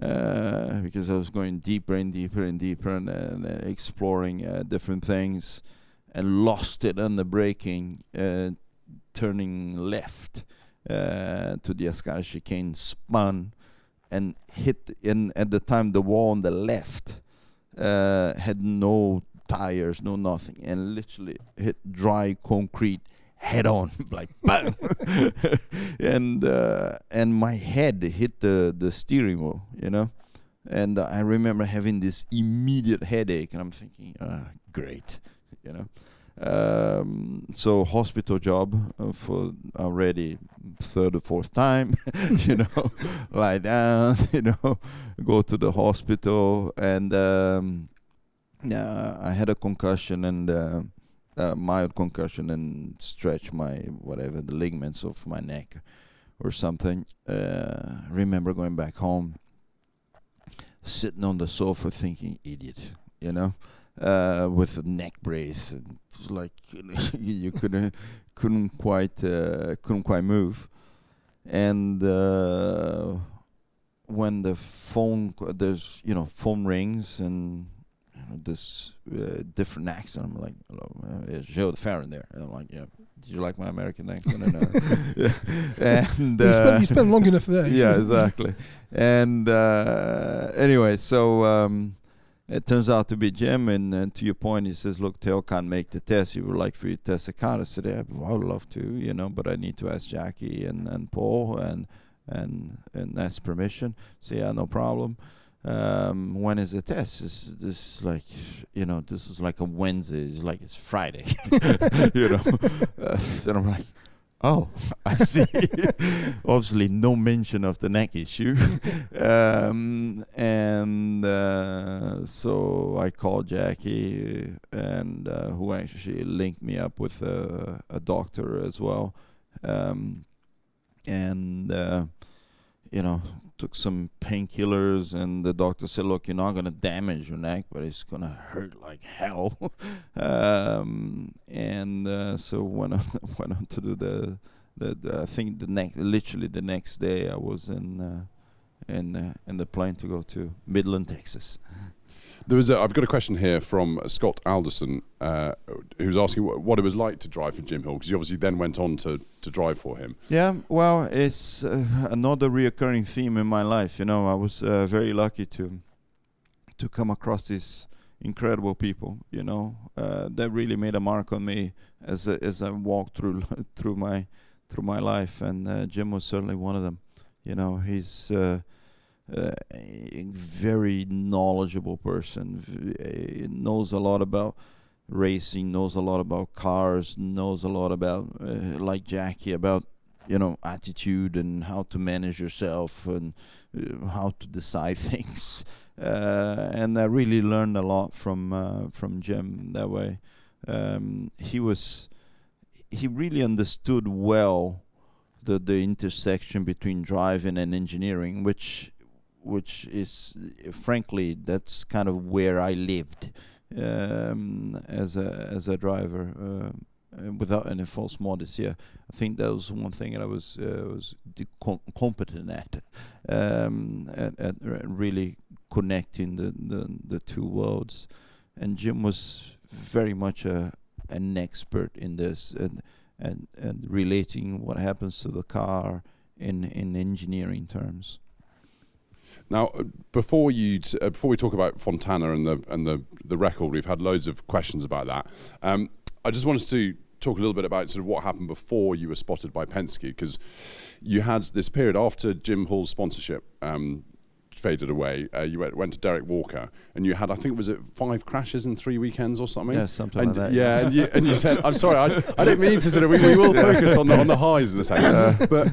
Uh, because I was going deeper and deeper and deeper and, and uh, exploring uh, different things, and lost it on the braking, uh, turning left uh, to the Ascari chicane, spun and hit. And at the time, the wall on the left uh, had no tires, no nothing, and literally hit dry concrete head on, like bam. and uh, and my head hit the, the steering wheel, you know, and uh, I remember having this immediate headache, and I'm thinking, ah, great, you know. Um, so hospital job uh, for already third or fourth time, you know, lie down, you know, go to the hospital, and um, uh, I had a concussion and. Uh, Uh, mild concussion, and stretch my whatever the ligaments of my neck or something. Uh, remember going back home, sitting on the sofa, thinking, idiot, you know, uh, with a neck brace, and like you couldn't couldn't quite uh, couldn't quite move. And uh, when the phone there's you know phone rings and. This uh, different accent. I'm like, hello, uh, it's Gilles de Ferran there. And I'm like, yeah. Did you like my American accent? And, uh, yeah. and uh, you, spent, you spent long enough there. Yeah, exactly. And uh, anyway, so um, it turns out to be Jim. And, and to your point, he says, look, Theo can't make the test. He would like for you to test the car. I said, yeah, I would love to, you know, but I need to ask Jackie and, and Paul and and and ask permission. So yeah, no problem. Um, when is the test? This is this like, you know, this is like a Wednesday. It's like it's Friday, you know. Uh, so I'm like, oh, I see. Obviously, no mention of the neck issue. um, and uh, so I called Jackie, and uh, who actually linked me up with a, a doctor as well. Um, and uh, you know. Took some painkillers, and the doctor said, look, you're not going to damage your neck, but it's going to hurt like hell. um, and uh, so went on, went on to do the, the, the I think the next, literally the next day I was in, uh, in, uh, in the plane to go to Midland, Texas. There was a, I've got a question here from Scott Alderson, uh, who's asking what, what it was like to drive for Jim Hill, because you obviously then went on to, to drive for him. Yeah, well, it's uh, another reoccurring theme in my life. You know, I was uh, very lucky to to come across these incredible people. You know, uh, that really made a mark on me as a, as I walked through through my through my life, and uh, Jim was certainly one of them. You know, he's uh, uh, a very knowledgeable person, v- knows a lot about racing, knows a lot about cars, knows a lot about, uh, like Jackie, about, you know, attitude and how to manage yourself and uh, how to decide things. Uh, and I really learned a lot from uh, from Jim that way. Um, he was, he really understood well the the intersection between driving and engineering, which which is, frankly, that's kind of where I lived um, as a as a driver, uh, without any false modesty. Yeah. I think that was one thing that I was uh, was com- competent at, um, at, at really connecting the, the, the two worlds. And Jim was very much a an expert in this, and And, and relating what happens to the car in, in engineering terms. Now, uh, before you t- uh, before we talk about Fontana and the and the, the record, we've had loads of questions about that. Um, I just wanted to talk a little bit about sort of what happened before you were spotted by Penske, because you had this period after Jim Hill's sponsorship um, faded away. Uh, you went, went to Derek Walker, and you had, I think, was it five crashes in three weekends or something? Yeah, something and, like that. Yeah, yeah. And, you, and you said, "I'm sorry, I, I didn't mean to." Sort of, we, we will focus on the on the highs in a second. Uh, but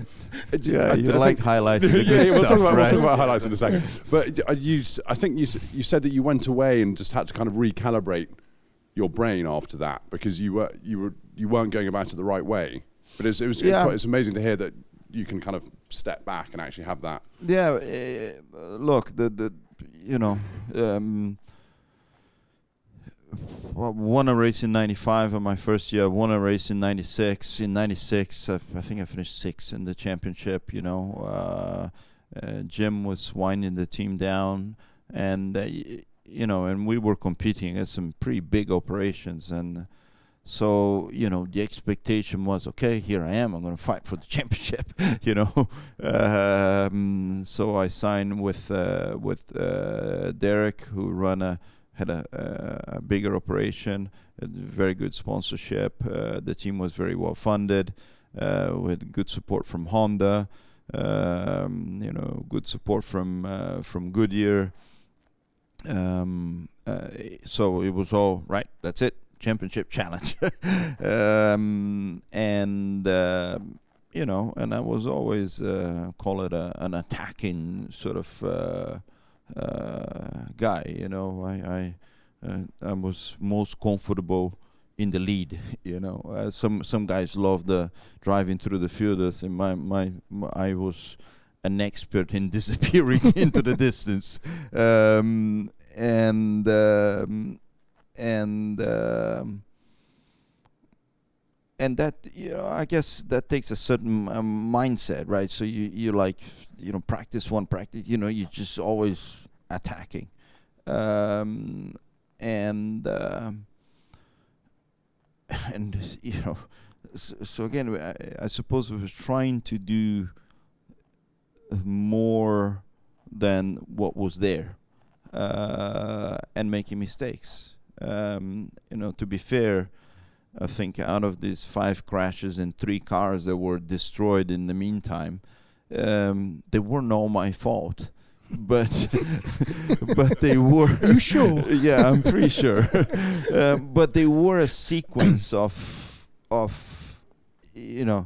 yeah, I, you I like highlighting the good yeah, stuff, we'll talk about, right? We'll talk about highlights in a second. But you, I think you you said that you went away and just had to kind of recalibrate your brain after that, because you were you were you weren't going about it the right way. But it's, it was yeah. it's amazing to hear that you can kind of step back and actually have that. Yeah, uh, look, the the you know, um, well, won a race in ninety-five in my first year. Won a race in ninety-six. In ninety-six, I, f- I think I finished sixth in the championship. You know, uh, uh, Jim was winding the team down, and uh, y- you know, and we were competing at some pretty big operations. And so, you know, the expectation was, okay, here I am, I'm going to fight for the championship, you know. Um, so I signed with uh, with uh, Derek, who run a, had a, a bigger operation, a very good sponsorship. Uh, the team was very well funded, uh, with good support from Honda, um, you know, good support from uh, from Goodyear. Um, uh, so it was all right. That's it. Championship challenge. um, and uh, you know, and I was always uh, call it a, an attacking sort of uh, uh, guy. You know, I I, uh, I was most comfortable in the lead. You know, uh, some some guys love the driving through the field. And my, my my I was an expert in disappearing into the distance. Um, and. Uh, And um, and that, you know, I guess that takes a certain um, mindset, right? So you you like, you know, practice one practice, you know, you're just always attacking, um, and uh, and you know, so, so again, I, I suppose I was trying to do more than what was there, uh, and making mistakes. Um, you know, to be fair, I think out of these five crashes and three cars that were destroyed in the meantime, um, they weren't all my fault, but but they were. Are you sure? Yeah, I'm pretty sure. uh, but they were a sequence of of you know,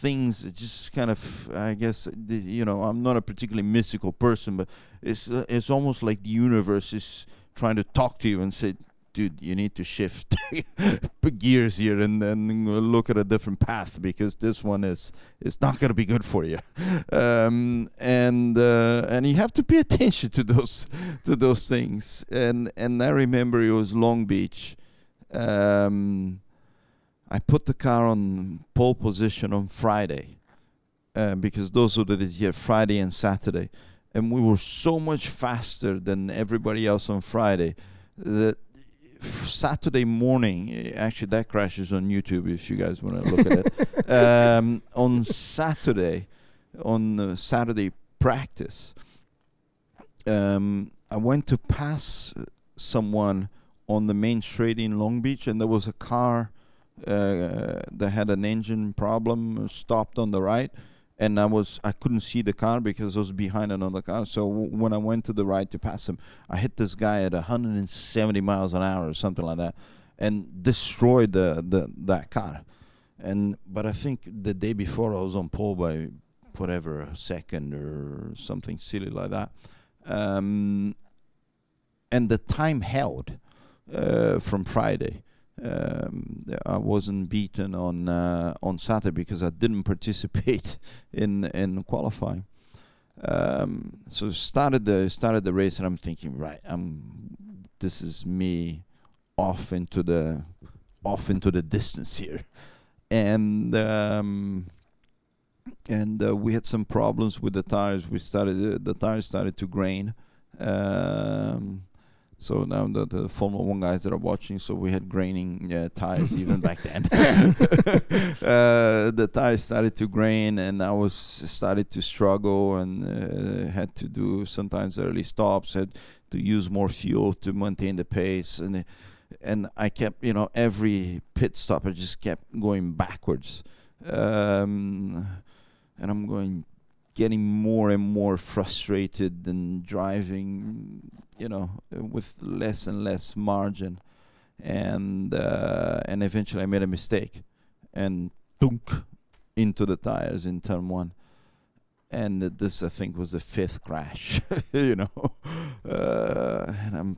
things that just kind of, I guess, the, you know, I'm not a particularly mystical person, but it's uh, it's almost like the universe is trying to talk to you and say, dude, you need to shift gears here and then look at a different path, because this one is is not going to be good for you. Um, and uh, and you have to pay attention to those to those things. And and I remember it was Long Beach. Um, I put the car on pole position on Friday, uh, because those who did it here, Friday and Saturday. and we were so much faster than everybody else on Friday that Saturday morning, actually that crash is on YouTube if you guys want to look at it. Um, on Saturday, on uh, Saturday practice, um, I went to pass someone on the main straight in Long Beach, and there was a car uh, that had an engine problem, stopped on the right, and I was I couldn't see the car because I was behind another car. So w- when I went to the right to pass him, I hit this guy at one hundred seventy miles an hour or something like that, and destroyed the, the that car. And but I think the day before I was on pole by whatever a second or something silly like that, um, and the time held uh, from Friday. Um, I wasn't beaten on uh, on Saturday because I didn't participate in in qualifying. Um, so started the started the race, and I'm thinking, right, I'm this is me off into the off into the distance here, and um, and uh, we had some problems with the tires. We started uh, the tires started to grain. Um, So now the, the Formula One guys that are watching, so we had graining uh, tires even back then. uh, the tires started to grain, and I was started to struggle, and uh, had to do sometimes early stops, had to use more fuel to maintain the pace, and and I kept, you know, every pit stop I just kept going backwards, um, and I'm going getting more and more frustrated and driving, you know, with less and less margin, and uh, and eventually I made a mistake, and dunk into the tires in turn one, and this I think was the fifth crash, you know, uh, and I'm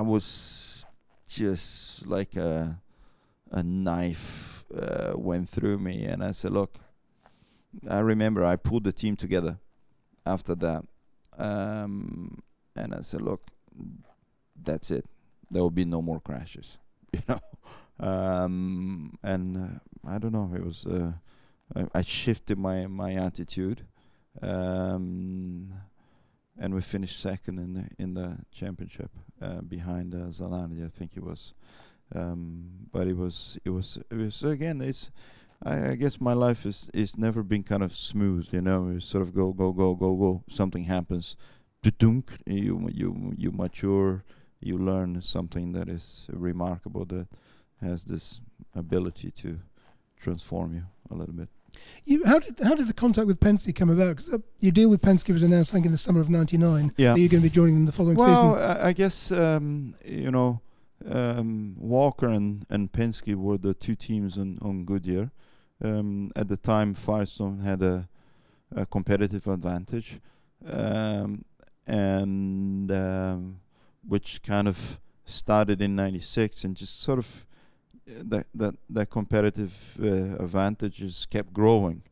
I was just like a a knife uh, went through me, and I said, look. I remember I pulled the team together after that, um, and I said, "Look, that's it. There will be no more crashes, you know." Um, and uh, I don't know. It was uh, I, I shifted my my attitude, um, and we finished second in the in the championship uh, behind uh, Zanardi, I think it was. Um, but it was it was it was again it's. I, I guess my life is is never been kind of smooth, you know. You sort of go, go, go, go, go. Something happens, dunk. You you you mature. You learn something that is remarkable that has this ability to transform you a little bit. You how did how did the contact with Penske come about? Because uh, your deal with Penske was announced, I think, in the summer of ninety-nine. Yeah, that you're going to be joining them the following well, season. Well, I, I guess um, you know um, Walker and and Penske were the two teams on on Goodyear. Um, at the time, Firestone had a, a competitive advantage, um, and um, which kind of started in ninety-six, and just sort of that that that competitive uh, advantage just kept growing.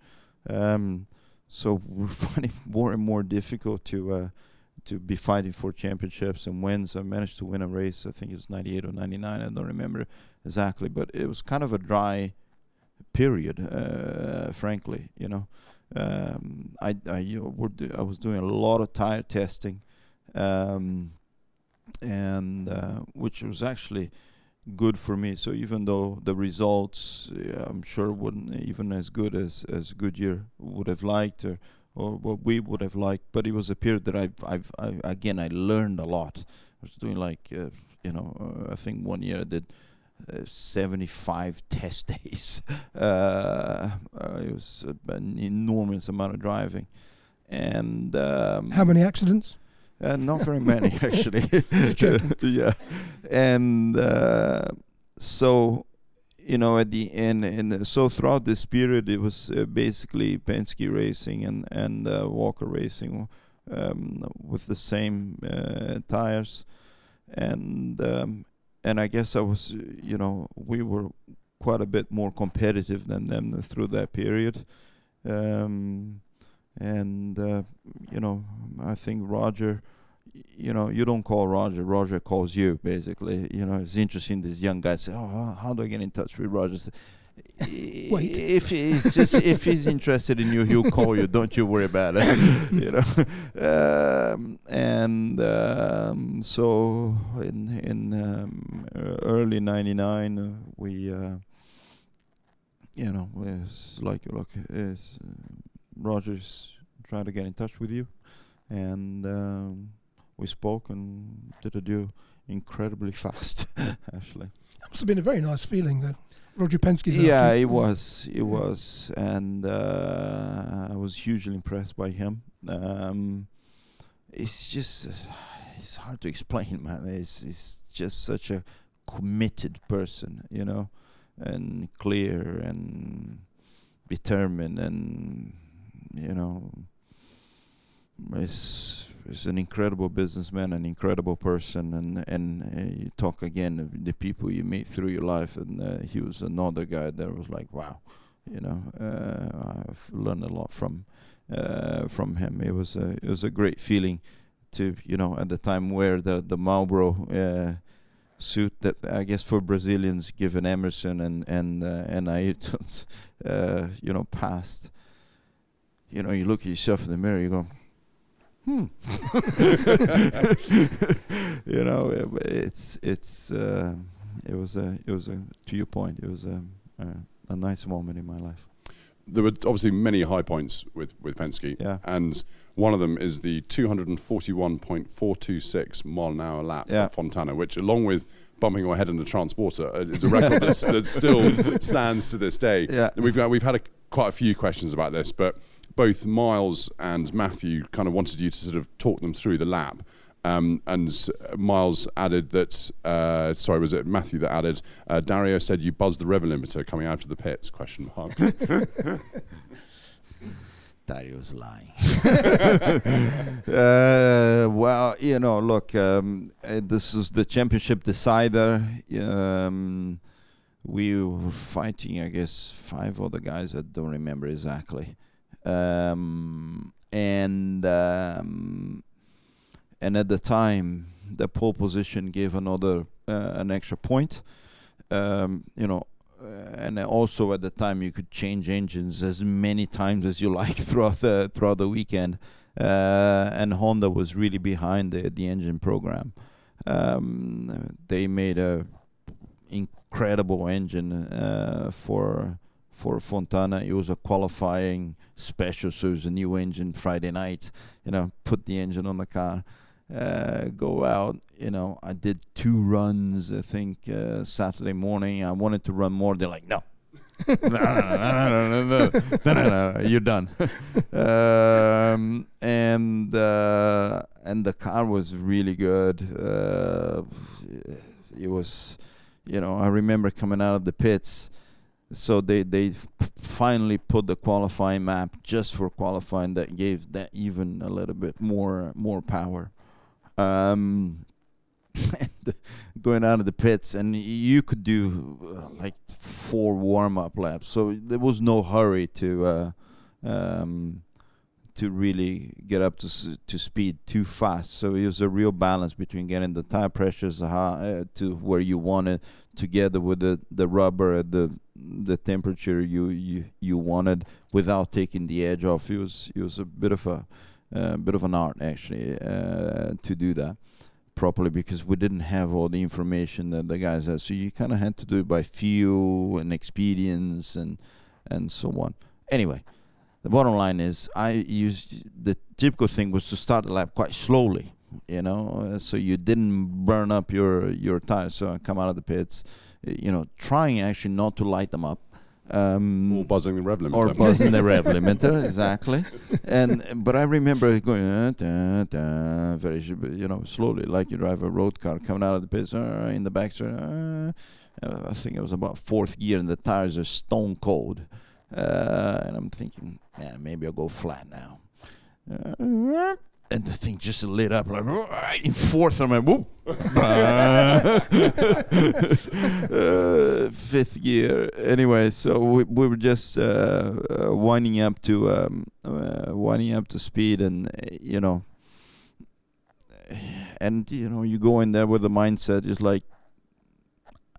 Um, so we're finding more and more difficult to uh, to be fighting for championships and wins. I managed to win a race. I think it's ninety-eight or ninety-nine. I don't remember exactly, but it was kind of a dry period, uh, frankly, you know. Um, I I, you know, we're do, I was doing a lot of tire testing, um, and uh, which was actually good for me. So even though the results, yeah, I'm sure, wouldn't even as good as, as Goodyear would have liked, or, or what we would have liked, but it was a period that I've, I've I, again, I learned a lot. I was doing like, uh, you know, uh, I think one year I did Uh, seventy-five test days. Uh, uh, it was uh, an enormous amount of driving, and um, how many accidents? Uh, not very many, actually. Yeah, and uh, so you know, at the end, and so throughout this period, it was uh, basically Penske Racing and and uh, Walker Racing um, with the same uh, tires, and. Um, And I guess I was, you know, we were quite a bit more competitive than them through that period. Um, and, uh, you know, I think Roger, you know, you don't call Roger. Roger calls you, basically. You know, it's interesting. This young guy said, oh, how do I get in touch with Roger? I said, Wait. If he's just if he's interested in you, he'll call you. Don't you worry about it. You know, um, and um, so in in um, early ninety-nine, uh, we, uh, you know, it's like look, it's uh, Roger's trying to get in touch with you, and um, we spoke and did a deal incredibly fast, actually. That must have been a very nice feeling, though. Roger Penske's yeah it was it yeah. was and uh, I was hugely impressed by him. Um, it's just uh, it's hard to explain, man. It's it's just such a committed person, you know, and clear and determined, and you know, it's it's an incredible businessman, an incredible person, and and uh, you talk again of the people you meet through your life, and uh, he was another guy that was like, wow, you know, uh, I've learned a lot from uh, from him. It was a it was a great feeling to, you know, at the time wear the the Marlboro uh, suit that I guess for Brazilians given Emerson and and uh, and Ayrton's uh, you know past. You know, you look at yourself in the mirror, you go, hmm. You know, it, it's it's uh, it was a it was a to your point, it was a, a a nice moment in my life. There were obviously many high points with with Penske, yeah. And one of them is the two forty-one point four two six mile an hour lap yeah. at Fontana, which, along with bumping your head into transporter, is a record that's, that still stands to this day. Yeah. We've got, we've had a, quite a few questions about this, but. Both Miles and Matthew kind of wanted you to sort of talk them through the lap, um, and Miles added that. Uh, sorry, was it Matthew that added? Uh, Dario said you buzzed the rev limiter coming out of the pits? Question mark. Dario's lying. uh, well, you know, look, um, uh, this is the championship decider. Um, we were fighting, I guess, five other guys. I don't remember exactly. Um, and um, and at the time, the pole position gave another uh, an extra point. Um, you know, uh, and also at the time you could change engines as many times as you like throughout the throughout the weekend. Uh, and Honda was really behind the the engine program. Um, they made a incredible engine uh, for. For Fontana, it was a qualifying special, so it was a new engine Friday night, you know, put the engine on the car, uh, go out, you know, I did two runs, I think, uh, Saturday morning. I wanted to run more. They're like, no, no, no, no, no, no, no, no, no, no, you're done. Um, and, uh, and the car was really good. Uh, it was, you know, I remember coming out of the pits. So they they f- finally put the qualifying map just for qualifying that gave that even a little bit more more power. Um, and going out of the pits, and you could do uh, like four warm-up laps. So there was no hurry to uh, um, to really get up to s- to speed too fast. So it was a real balance between getting the tire pressures high, uh, to where you wanted, together with the the rubber at the the temperature you, you you wanted, without taking the edge off. It was it was a bit of a uh, bit of an art actually uh, to do that properly, because we didn't have all the information that the guys had. So you kind of had to do it by feel and experience and and so on. Anyway, the bottom line is I used the typical thing was to start the lap quite slowly, you know, uh, so you didn't burn up your your tires. So I come out of the pits, you know, trying actually not to light them up, um, or buzzing the rev limiter, or buzzing the rev limiter, exactly. And but I remember going uh, da, da, very, you know, slowly, like you drive a road car, coming out of the pits uh, in the backstreet. Uh, I think it was about fourth gear, and the tires are stone cold. Uh, and I'm thinking, yeah, maybe I'll go flat now. Uh, And the thing just lit up like in fourth. I'm like, whoop. uh, fifth gear. Anyway, so we, we were just uh, uh, winding up to um, uh, winding up to speed, and uh, you know, and you know, you go in there with the mindset is like,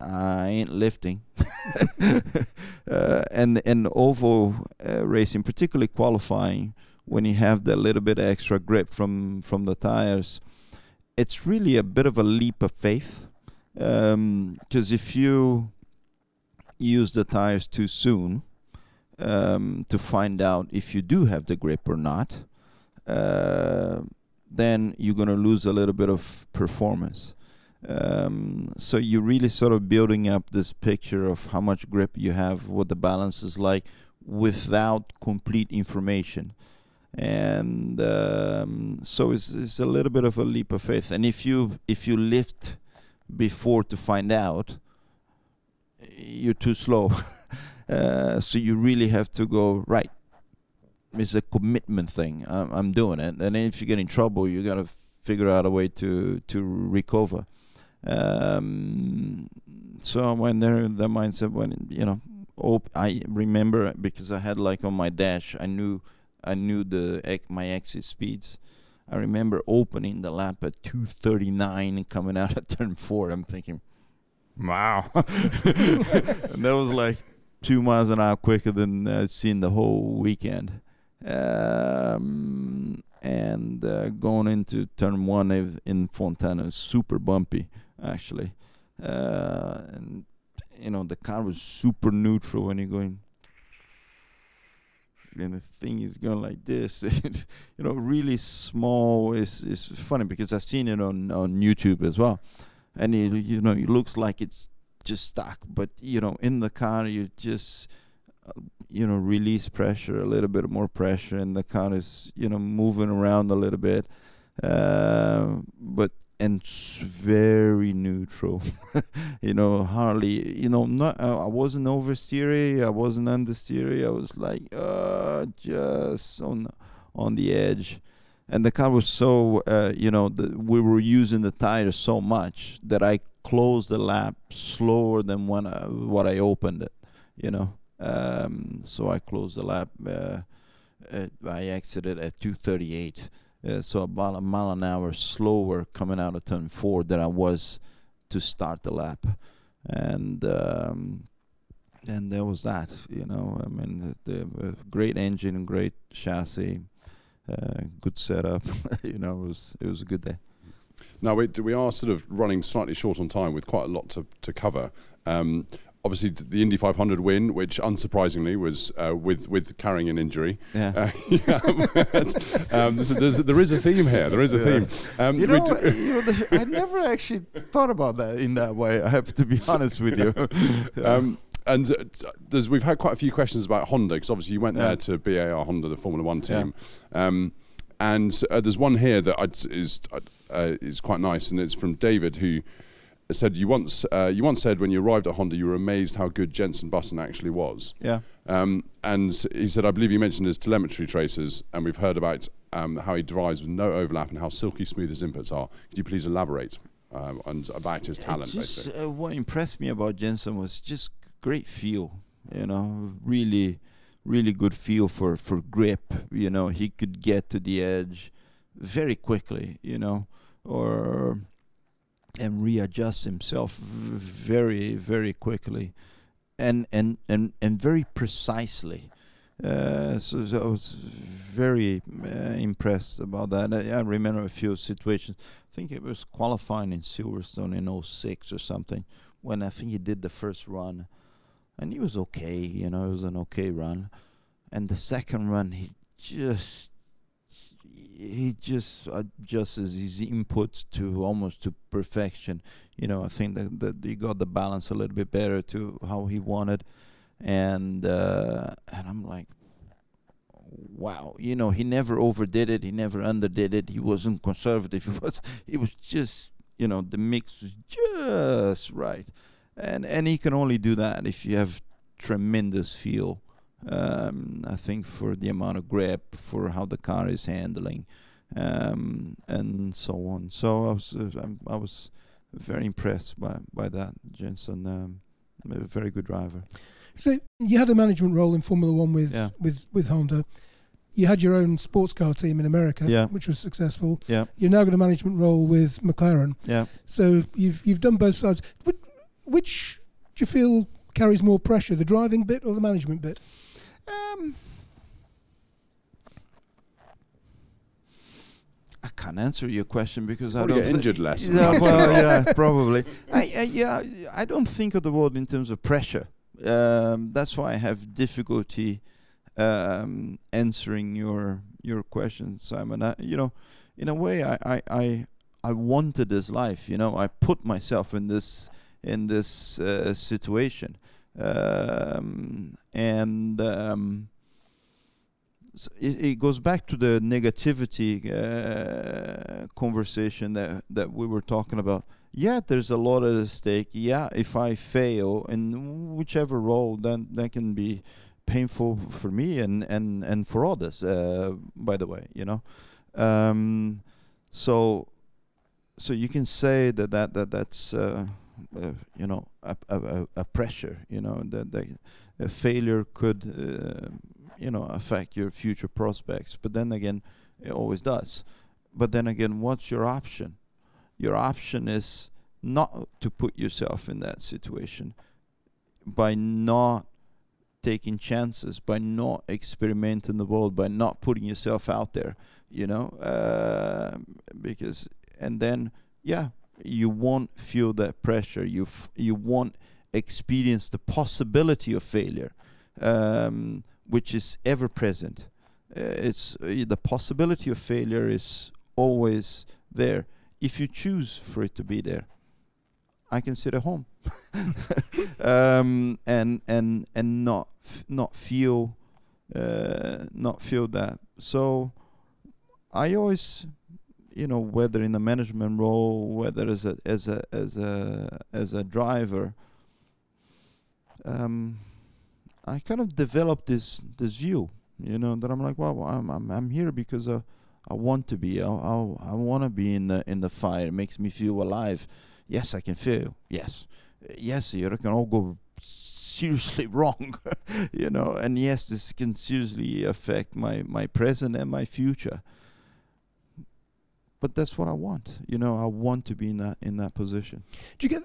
I ain't lifting. uh, and and oval uh, racing, particularly qualifying, when you have that little bit of extra grip from from the tires, it's really a bit of a leap of faith. Because um, if you use the tires too soon um, to find out if you do have the grip or not, uh, then you're going to lose a little bit of performance. Um, so you're really sort of building up this picture of how much grip you have, what the balance is like, without complete information. And um, so it's it's a little bit of a leap of faith. And if you if you lift before to find out, you're too slow. uh, so you really have to go right. It's a commitment thing. I'm, I'm doing it. And if you get in trouble, you gotta figure out a way to to recover. Um, so when they're the mindset, when you know, op- I remember because I had like on my dash, I knew I knew the ec- my exit speeds. I remember opening the lap at two thirty-nine and coming out at turn four. I'm thinking, wow, and that was like two miles an hour quicker than I'd seen the whole weekend. Um, and uh, going into turn one in Fontana, super bumpy actually. Uh, and you know, the car was super neutral when you're going, and the thing is going like this. You know, really small. It's, it's funny because I've seen it on, on YouTube as well. And it, you know, it looks like it's just stuck, but you know, in the car, you just, uh, you know, release pressure, a little bit more pressure, and the car is, you know, moving around a little bit, uh, but and very neutral. You know, hardly, you know, not. Uh, I wasn't oversteery, I wasn't understeery. I was like uh, just on on the edge, and the car was so, uh, you know, the, we were using the tires so much that I closed the lap slower than when I, what I opened it, you know. Um, so I closed the lap. Uh, at, I exited at two thirty-eight. Uh, so about a mile an hour slower coming out of turn four than I was to start the lap, and um, and there was that. You know, I mean, the, the great engine, great chassis, uh, good setup. You know, it was it was a good day. Now we we are sort of running slightly short on time with quite a lot to to cover. Um, Obviously, the Indy five hundred win, which unsurprisingly was uh, with with carrying an injury. Yeah. Uh, yeah um, there's, there's, there is a theme here. There is a yeah. theme. Um, you know, d- you know the, I never actually thought about that in that way. I have to be honest with you. Yeah. um, and uh, there's, we've had quite a few questions about Honda, because obviously you went yeah. there to B A R Honda, the Formula One team. Yeah. Um, and uh, there's one here that I'd, is uh, is quite nice, and it's from David, who said you once uh, you once said when you arrived at Honda you were amazed how good Jenson Button actually was. Yeah. Um, and he said, I believe you mentioned his telemetry traces, and we've heard about um, how he drives with no overlap and how silky smooth his inputs are. Could you please elaborate um, and about his talent? Just, basically, uh, what impressed me about Jenson was just great feel. You know, really, really good feel for for grip. You know, he could get to the edge very quickly. You know, or and readjust himself very, very quickly, and and and, and very precisely. Uh, so, so I was very uh, impressed about that. I, I remember a few situations. I think it was qualifying in Silverstone in oh six or something, when I think he did the first run, and he was okay. You know, it was an okay run, and the second run he just. He just adjusts his inputs to almost to perfection. You know, I think that, that he got the balance a little bit better to how he wanted. And uh, and I'm like, wow. You know, he never overdid it. He never underdid it. He wasn't conservative. He was, he was just, you know, the mix was just right. And, and he can only do that if you have tremendous feel. Um, I think for the amount of grip, for how the car is handling, um, and so on. So I was, uh, I'm, I was very impressed by by that. Jenson, um, a very good driver. So you had a management role in Formula One with yeah. with, with Honda. You had your own sports car team in America, yeah. which was successful. Yeah. You're now got a management role with McLaren. Yeah. So you've you've done both sides. Would, Which do you feel carries more pressure, the driving bit or the management bit? Um, I can't answer your question because probably I don't get injured less. Yeah, well, yeah, probably. I, I, yeah, I don't think of the word in terms of pressure. Um, that's why I have difficulty um, answering your your question, Simon. I, you know, in a way, I, I I I wanted this life. You know, I put myself in this in this uh, situation, um, and. Um, So it, it goes back to the negativity uh, conversation that that we were talking about. Yeah, there's a lot at stake. Yeah, if I fail in whichever role, then that can be painful for me and, and, and for others, uh, by the way, you know. Um, so so you can say that, that, that that's, uh, uh, you know, a, a, a pressure, you know, that, that a failure could... Uh, you know, affect your future prospects. But then again, it always does. But then again, what's your option? Your option is not to put yourself in that situation by not taking chances, by not experimenting the world, by not putting yourself out there, you know, uh, because, and then, yeah, you won't feel that pressure. You f- you won't experience the possibility of failure. Um, which is ever present. Uh, it's uh, the possibility of failure is always there if you choose for it to be there. I can sit at home um, and and and not f- not feel uh, not feel that. So I always, you know, whether in a management role, whether as a as a as a as a driver. Um, I kind of developed this this view, you know, that I'm like, well, I'm I'm, I'm here because I, I want to be, I I, I want to be in the in the fire. It makes me feel alive. Yes, I can fail. Yes, yes, it can all go seriously wrong, you know. And yes, this can seriously affect my my present and my future. But that's what I want, you know. I want to be in that in that position. Do you get?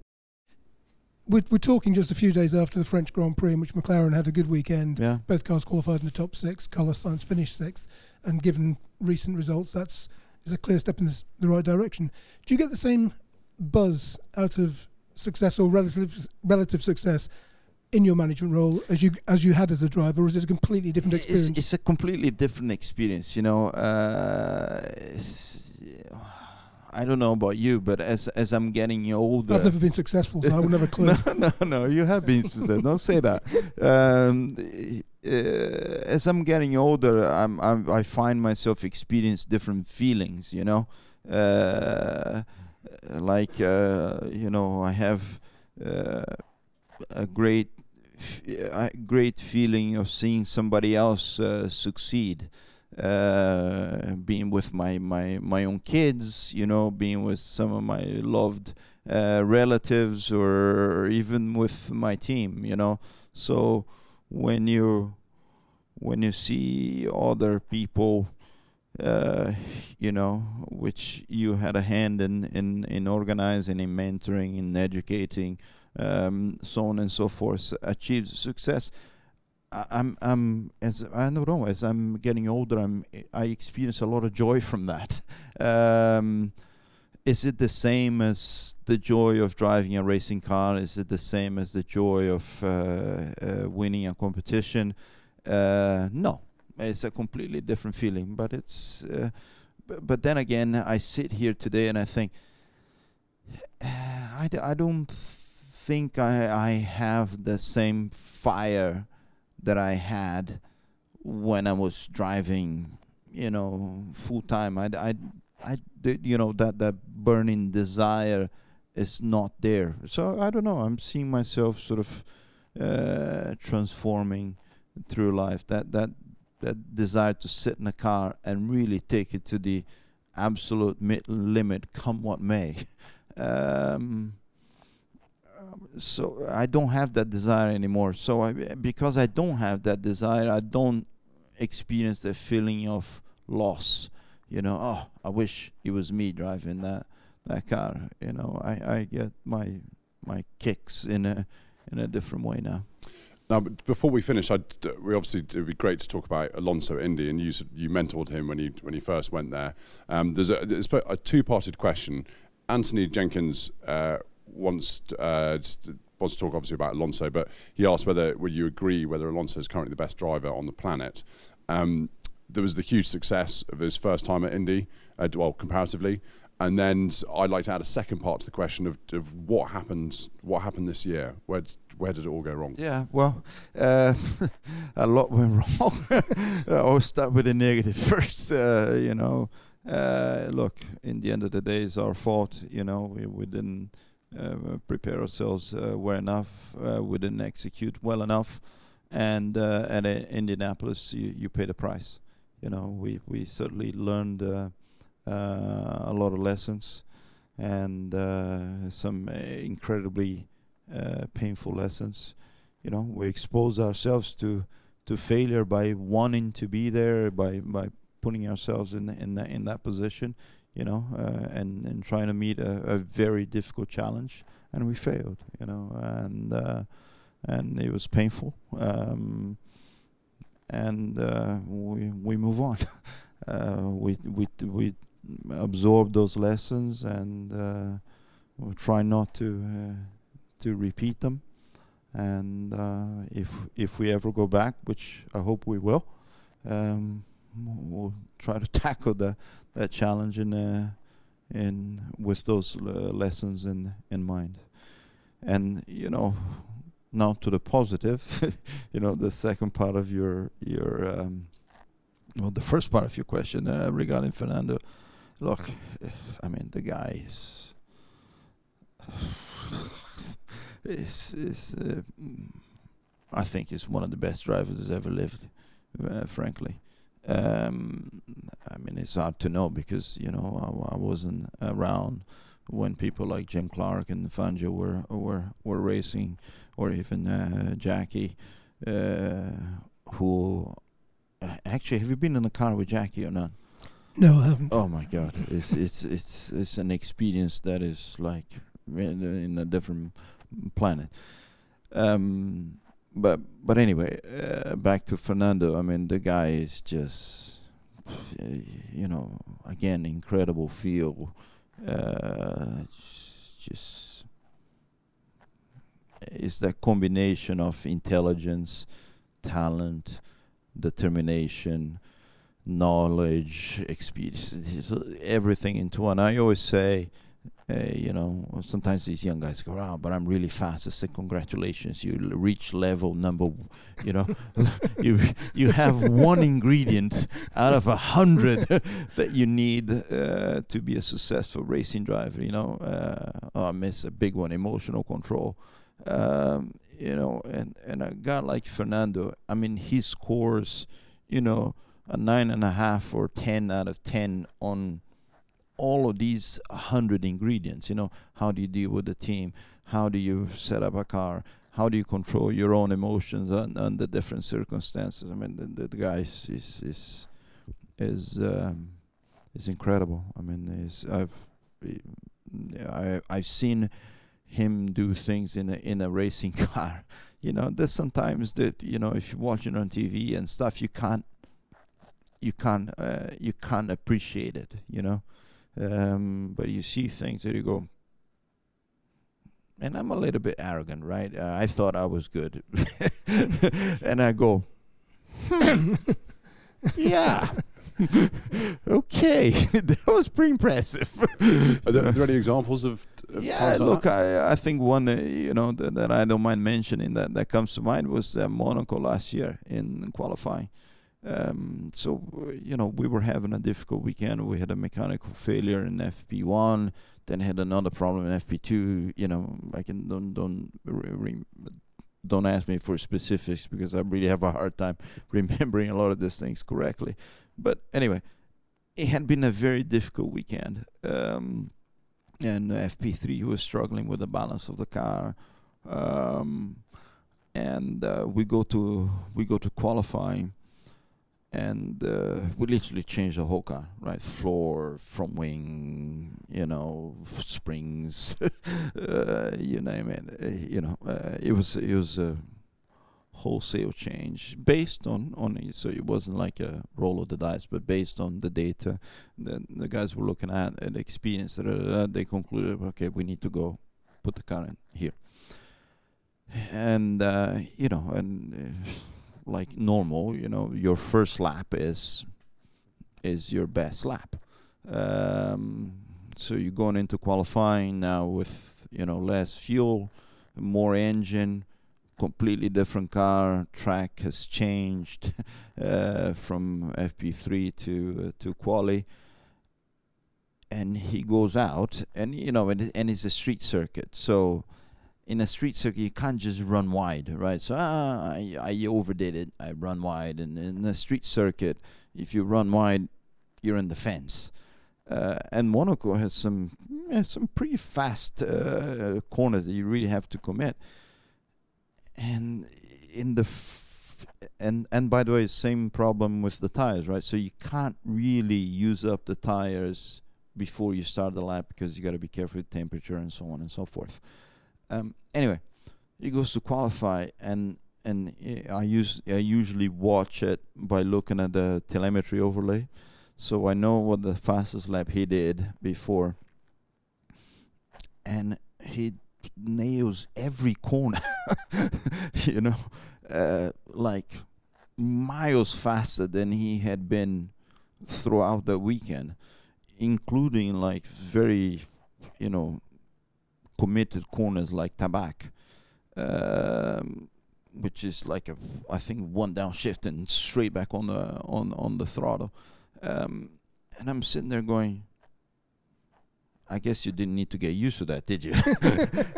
We're, we're talking just a few days after the French Grand Prix in which McLaren had a good weekend. Yeah. Both cars qualified in the top six. Carlos Sainz finished sixth. And given recent results, that's is a clear step in this, the right direction. Do you get the same buzz out of success or relative relative success in your management role as you as you had as a driver, or is it a completely different experience? It's, it's a completely different experience, you know. Uh, it's, uh, I don't know about you, but as as I'm getting older... I've never been successful, so I would never clue. no, no, no, you have been successful. Don't say that. Um, uh, as I'm getting older, I'm, I'm, I find myself experience different feelings, you know? Uh, like, uh, you know, I have uh, a great f- a great feeling of seeing somebody else uh, succeed. Uh, being with my, my, my own kids, you know, being with some of my loved uh, relatives, or even with my team, you know. So when you when you see other people, uh, you know, which you had a hand in in, in organizing, in mentoring, in educating, um, so on and so forth, achieve success. I'm I'm as I don't know as I'm getting older I'm I experience a lot of joy from that. Um, is it the same as the joy of driving a racing car? Is it the same as the joy of uh, uh, winning a competition? Uh, no, it's a completely different feeling. But it's uh, b- but then again I sit here today and I think I, d- I don't think I I have the same fire that I had when I was driving, you know, full time. I, I, I, you know, that, that burning desire is not there. So I don't know. I'm seeing myself sort of uh, transforming through life. That that that desire to sit in a car and really take it to the absolute mid limit, come what may. um, So I don't have that desire anymore. So I, because I don't have that desire, I don't experience the feeling of loss. You know, oh, I wish it was me driving that, that car. You know, I, I get my my kicks in a in a different way now. Now, but before we finish, I'd, we obviously it would be great to talk about Alonso at Indy, and you you mentored him when he when he first went there. Um, there's a, there's a two-parted question. Anthony Jenkins uh, wants uh, wants to talk obviously about Alonso, but he asked whether would you agree whether Alonso is currently the best driver on the planet. Um, there was the huge success of his first time at Indy, uh, well, comparatively, and then I'd like to add a second part to the question of, of what happened what happened this year. Where Where did it all go wrong? Yeah, well, uh, a lot went wrong. I'll start with the negative first, uh, you know. Uh, look, in the end of the day, it's our fault, you know. We, we didn't uh, prepare ourselves uh, well enough. Uh, we didn't execute well enough. And uh, at uh, Indianapolis, you, you pay the price. You know, we, we certainly learned uh, uh, a lot of lessons and uh, some uh, incredibly... Uh, painful lessons. You know, we expose ourselves to to failure by wanting to be there, by by putting ourselves in the, in that in that position, you know, uh, and and trying to meet a, a very difficult challenge, and we failed, you know, and uh, and it was painful, um, and uh, we we move on. uh, we we we absorb those lessons, and uh, we try not to. Uh, to repeat them, and uh, if if we ever go back, which I hope we will, um, we'll try to tackle the, that challenge in uh, in with those l- lessons in, in mind. And you know, now to the positive, you know, the second part of your your um, well, the first part of your question uh, regarding Fernando. Look, I mean, the guy is. Is is uh, I think he's one of the best drivers that's ever lived, uh, frankly. Um, I mean, it's hard to know because you know I, I wasn't around when people like Jim Clark and Fangio were were were racing, or even uh, Jackie, uh, who uh, actually have you been in a car with Jackie or not? No, I haven't. Oh my God, it's it's it's it's an experience that is like in, in a different. Planet, um, but but anyway, uh, back to Fernando. I mean, the guy is just, you know, again, incredible feel. Uh, just it's that combination of intelligence, talent, determination, knowledge, experience, everything into one. I always say. Uh, you know, sometimes these young guys go, "Oh, but I'm really fast." I said, "Congratulations, you l- reach level number, w- you know, you you have one ingredient out of a hundred that you need uh, to be a successful racing driver." You know, uh, oh, I miss a big one: emotional control. Um, you know, and and a guy like Fernando, I mean, he scores, you know, a nine and a half or ten out of ten on. All of these hundred ingredients, you know, how do you deal with the team? How do you set up a car? How do you control your own emotions un- under different circumstances? I mean, the, the guy is is is is, um, is incredible. I mean, is I've I, I've seen him do things in a in a racing car. You know, there's sometimes that you know if you're watching on T V and stuff, you can't you can't uh, you can't appreciate it. You know. Um, but you see things that you go, and I'm a little bit arrogant, right? Uh, I thought I was good, and I go, hmm, yeah, okay, that was pretty impressive. Are there, are there any examples of? of yeah, look, like I I think one uh, you know that, that I don't mind mentioning that that comes to mind was uh, Monaco last year in qualifying. Um, so, you know, we were having a difficult weekend. We had a mechanical failure in F P one, then had another problem in F P two. You know, I can don't don't re, don't ask me for specifics because I really have a hard time remembering a lot of these things correctly. But anyway, it had been a very difficult weekend. Um, and F P three was struggling with the balance of the car. Um, and uh, we go to we go to qualifying. and uh, we literally changed the whole car, right? Floor, front wing, you know, springs, uh, you name it. You know, uh, it was it was a wholesale change based on on it. So it wasn't like a roll of the dice, but based on the data that the guys were looking at and the experience, da, da, da, they concluded, okay, we need to go put the car in here. And uh, you know, and. Uh, like normal, you know, your first lap is is your best lap. Um, so you're going into qualifying now with, you know, less fuel, more engine, completely different car. Track has changed uh, from F P three to uh, to quali. And he goes out, and you know, and, and it's a street circuit, so. In a street circuit, you can't just run wide, right? So ah, I, I overdid it. I run wide, and in a street circuit, if you run wide, you're in the fence. Uh, and Monaco has some yeah, some pretty fast uh, corners that you really have to commit. And in the f- and and by the way, same problem with the tires, right? So you can't really use up the tires before you start the lap because you got to be careful with temperature and so on and so forth. Um, anyway, he goes to qualify, and and I use I usually watch it by looking at the telemetry overlay, so I know what the fastest lap he did before. And he nails every corner, you know, uh, like miles faster than he had been throughout the weekend, including like very, you know. committed corners like Tabac, um, which is like a, I think one downshift and straight back on the on on the throttle, um, and I'm sitting there going, I guess you didn't need to get used to that, did you?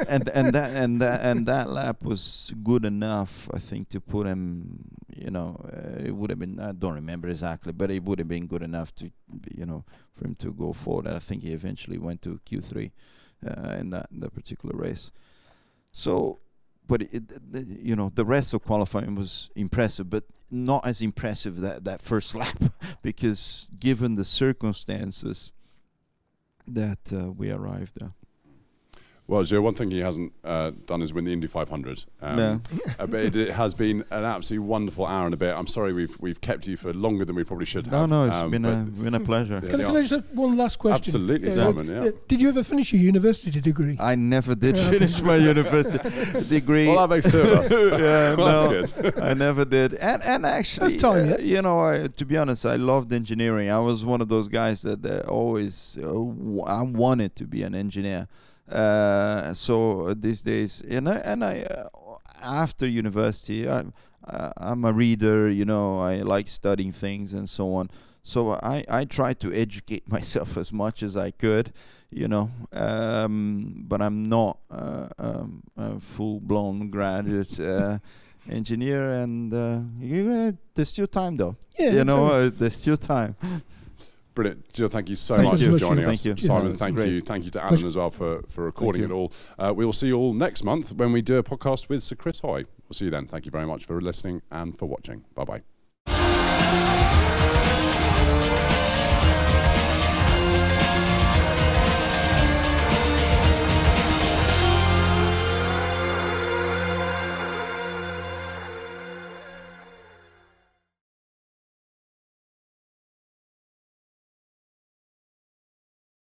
and and that and that and that lap was good enough, I think, to put him. You know, uh, it would have been. I don't remember exactly, but it would have been good enough to, you know, for him to go forward. And I think he eventually went to Q three. Uh, in that in that particular race. So, but it, th- you know, the rest of qualifying was impressive, but not as impressive that that first lap because given the circumstances that uh, we arrived at. Well, Gilles, one thing he hasn't uh, done is win the Indy five hundred. Um, no. uh, but it, it has been an absolutely wonderful hour and a bit. I'm sorry we've we've kept you for longer than we probably should have. No, no, it's um, been, a, been a pleasure. Can, can I just have one last question? Absolutely, yeah. Simon, yeah. Did you ever finish your university degree? I never did yeah. finish my university degree. Well, that makes two of us. yeah, well, no, that's good. I never did. And and actually, uh, you know, I, to be honest, I loved engineering. I was one of those guys that uh, always, uh, w- I wanted to be an engineer. Uh, so uh, these days, and I, and I uh, after university, I'm uh, I'm a reader. You know, I like studying things and so on. So I I try to educate myself as much as I could. You know, um, but I'm not uh, um, a full-blown graduate. Uh, engineer, and uh, you, uh, there's still time though. Yeah, you know, uh, there's still time. Brilliant. Jill, thank you so thank much you for joining us. Thank you. Simon, yes, thank great. you. Thank you to Alan as well for, for recording it all. Uh, we will see you all next month when we do a podcast with Sir Chris Hoy. We'll see you then. Thank you very much for listening and for watching. Bye-bye.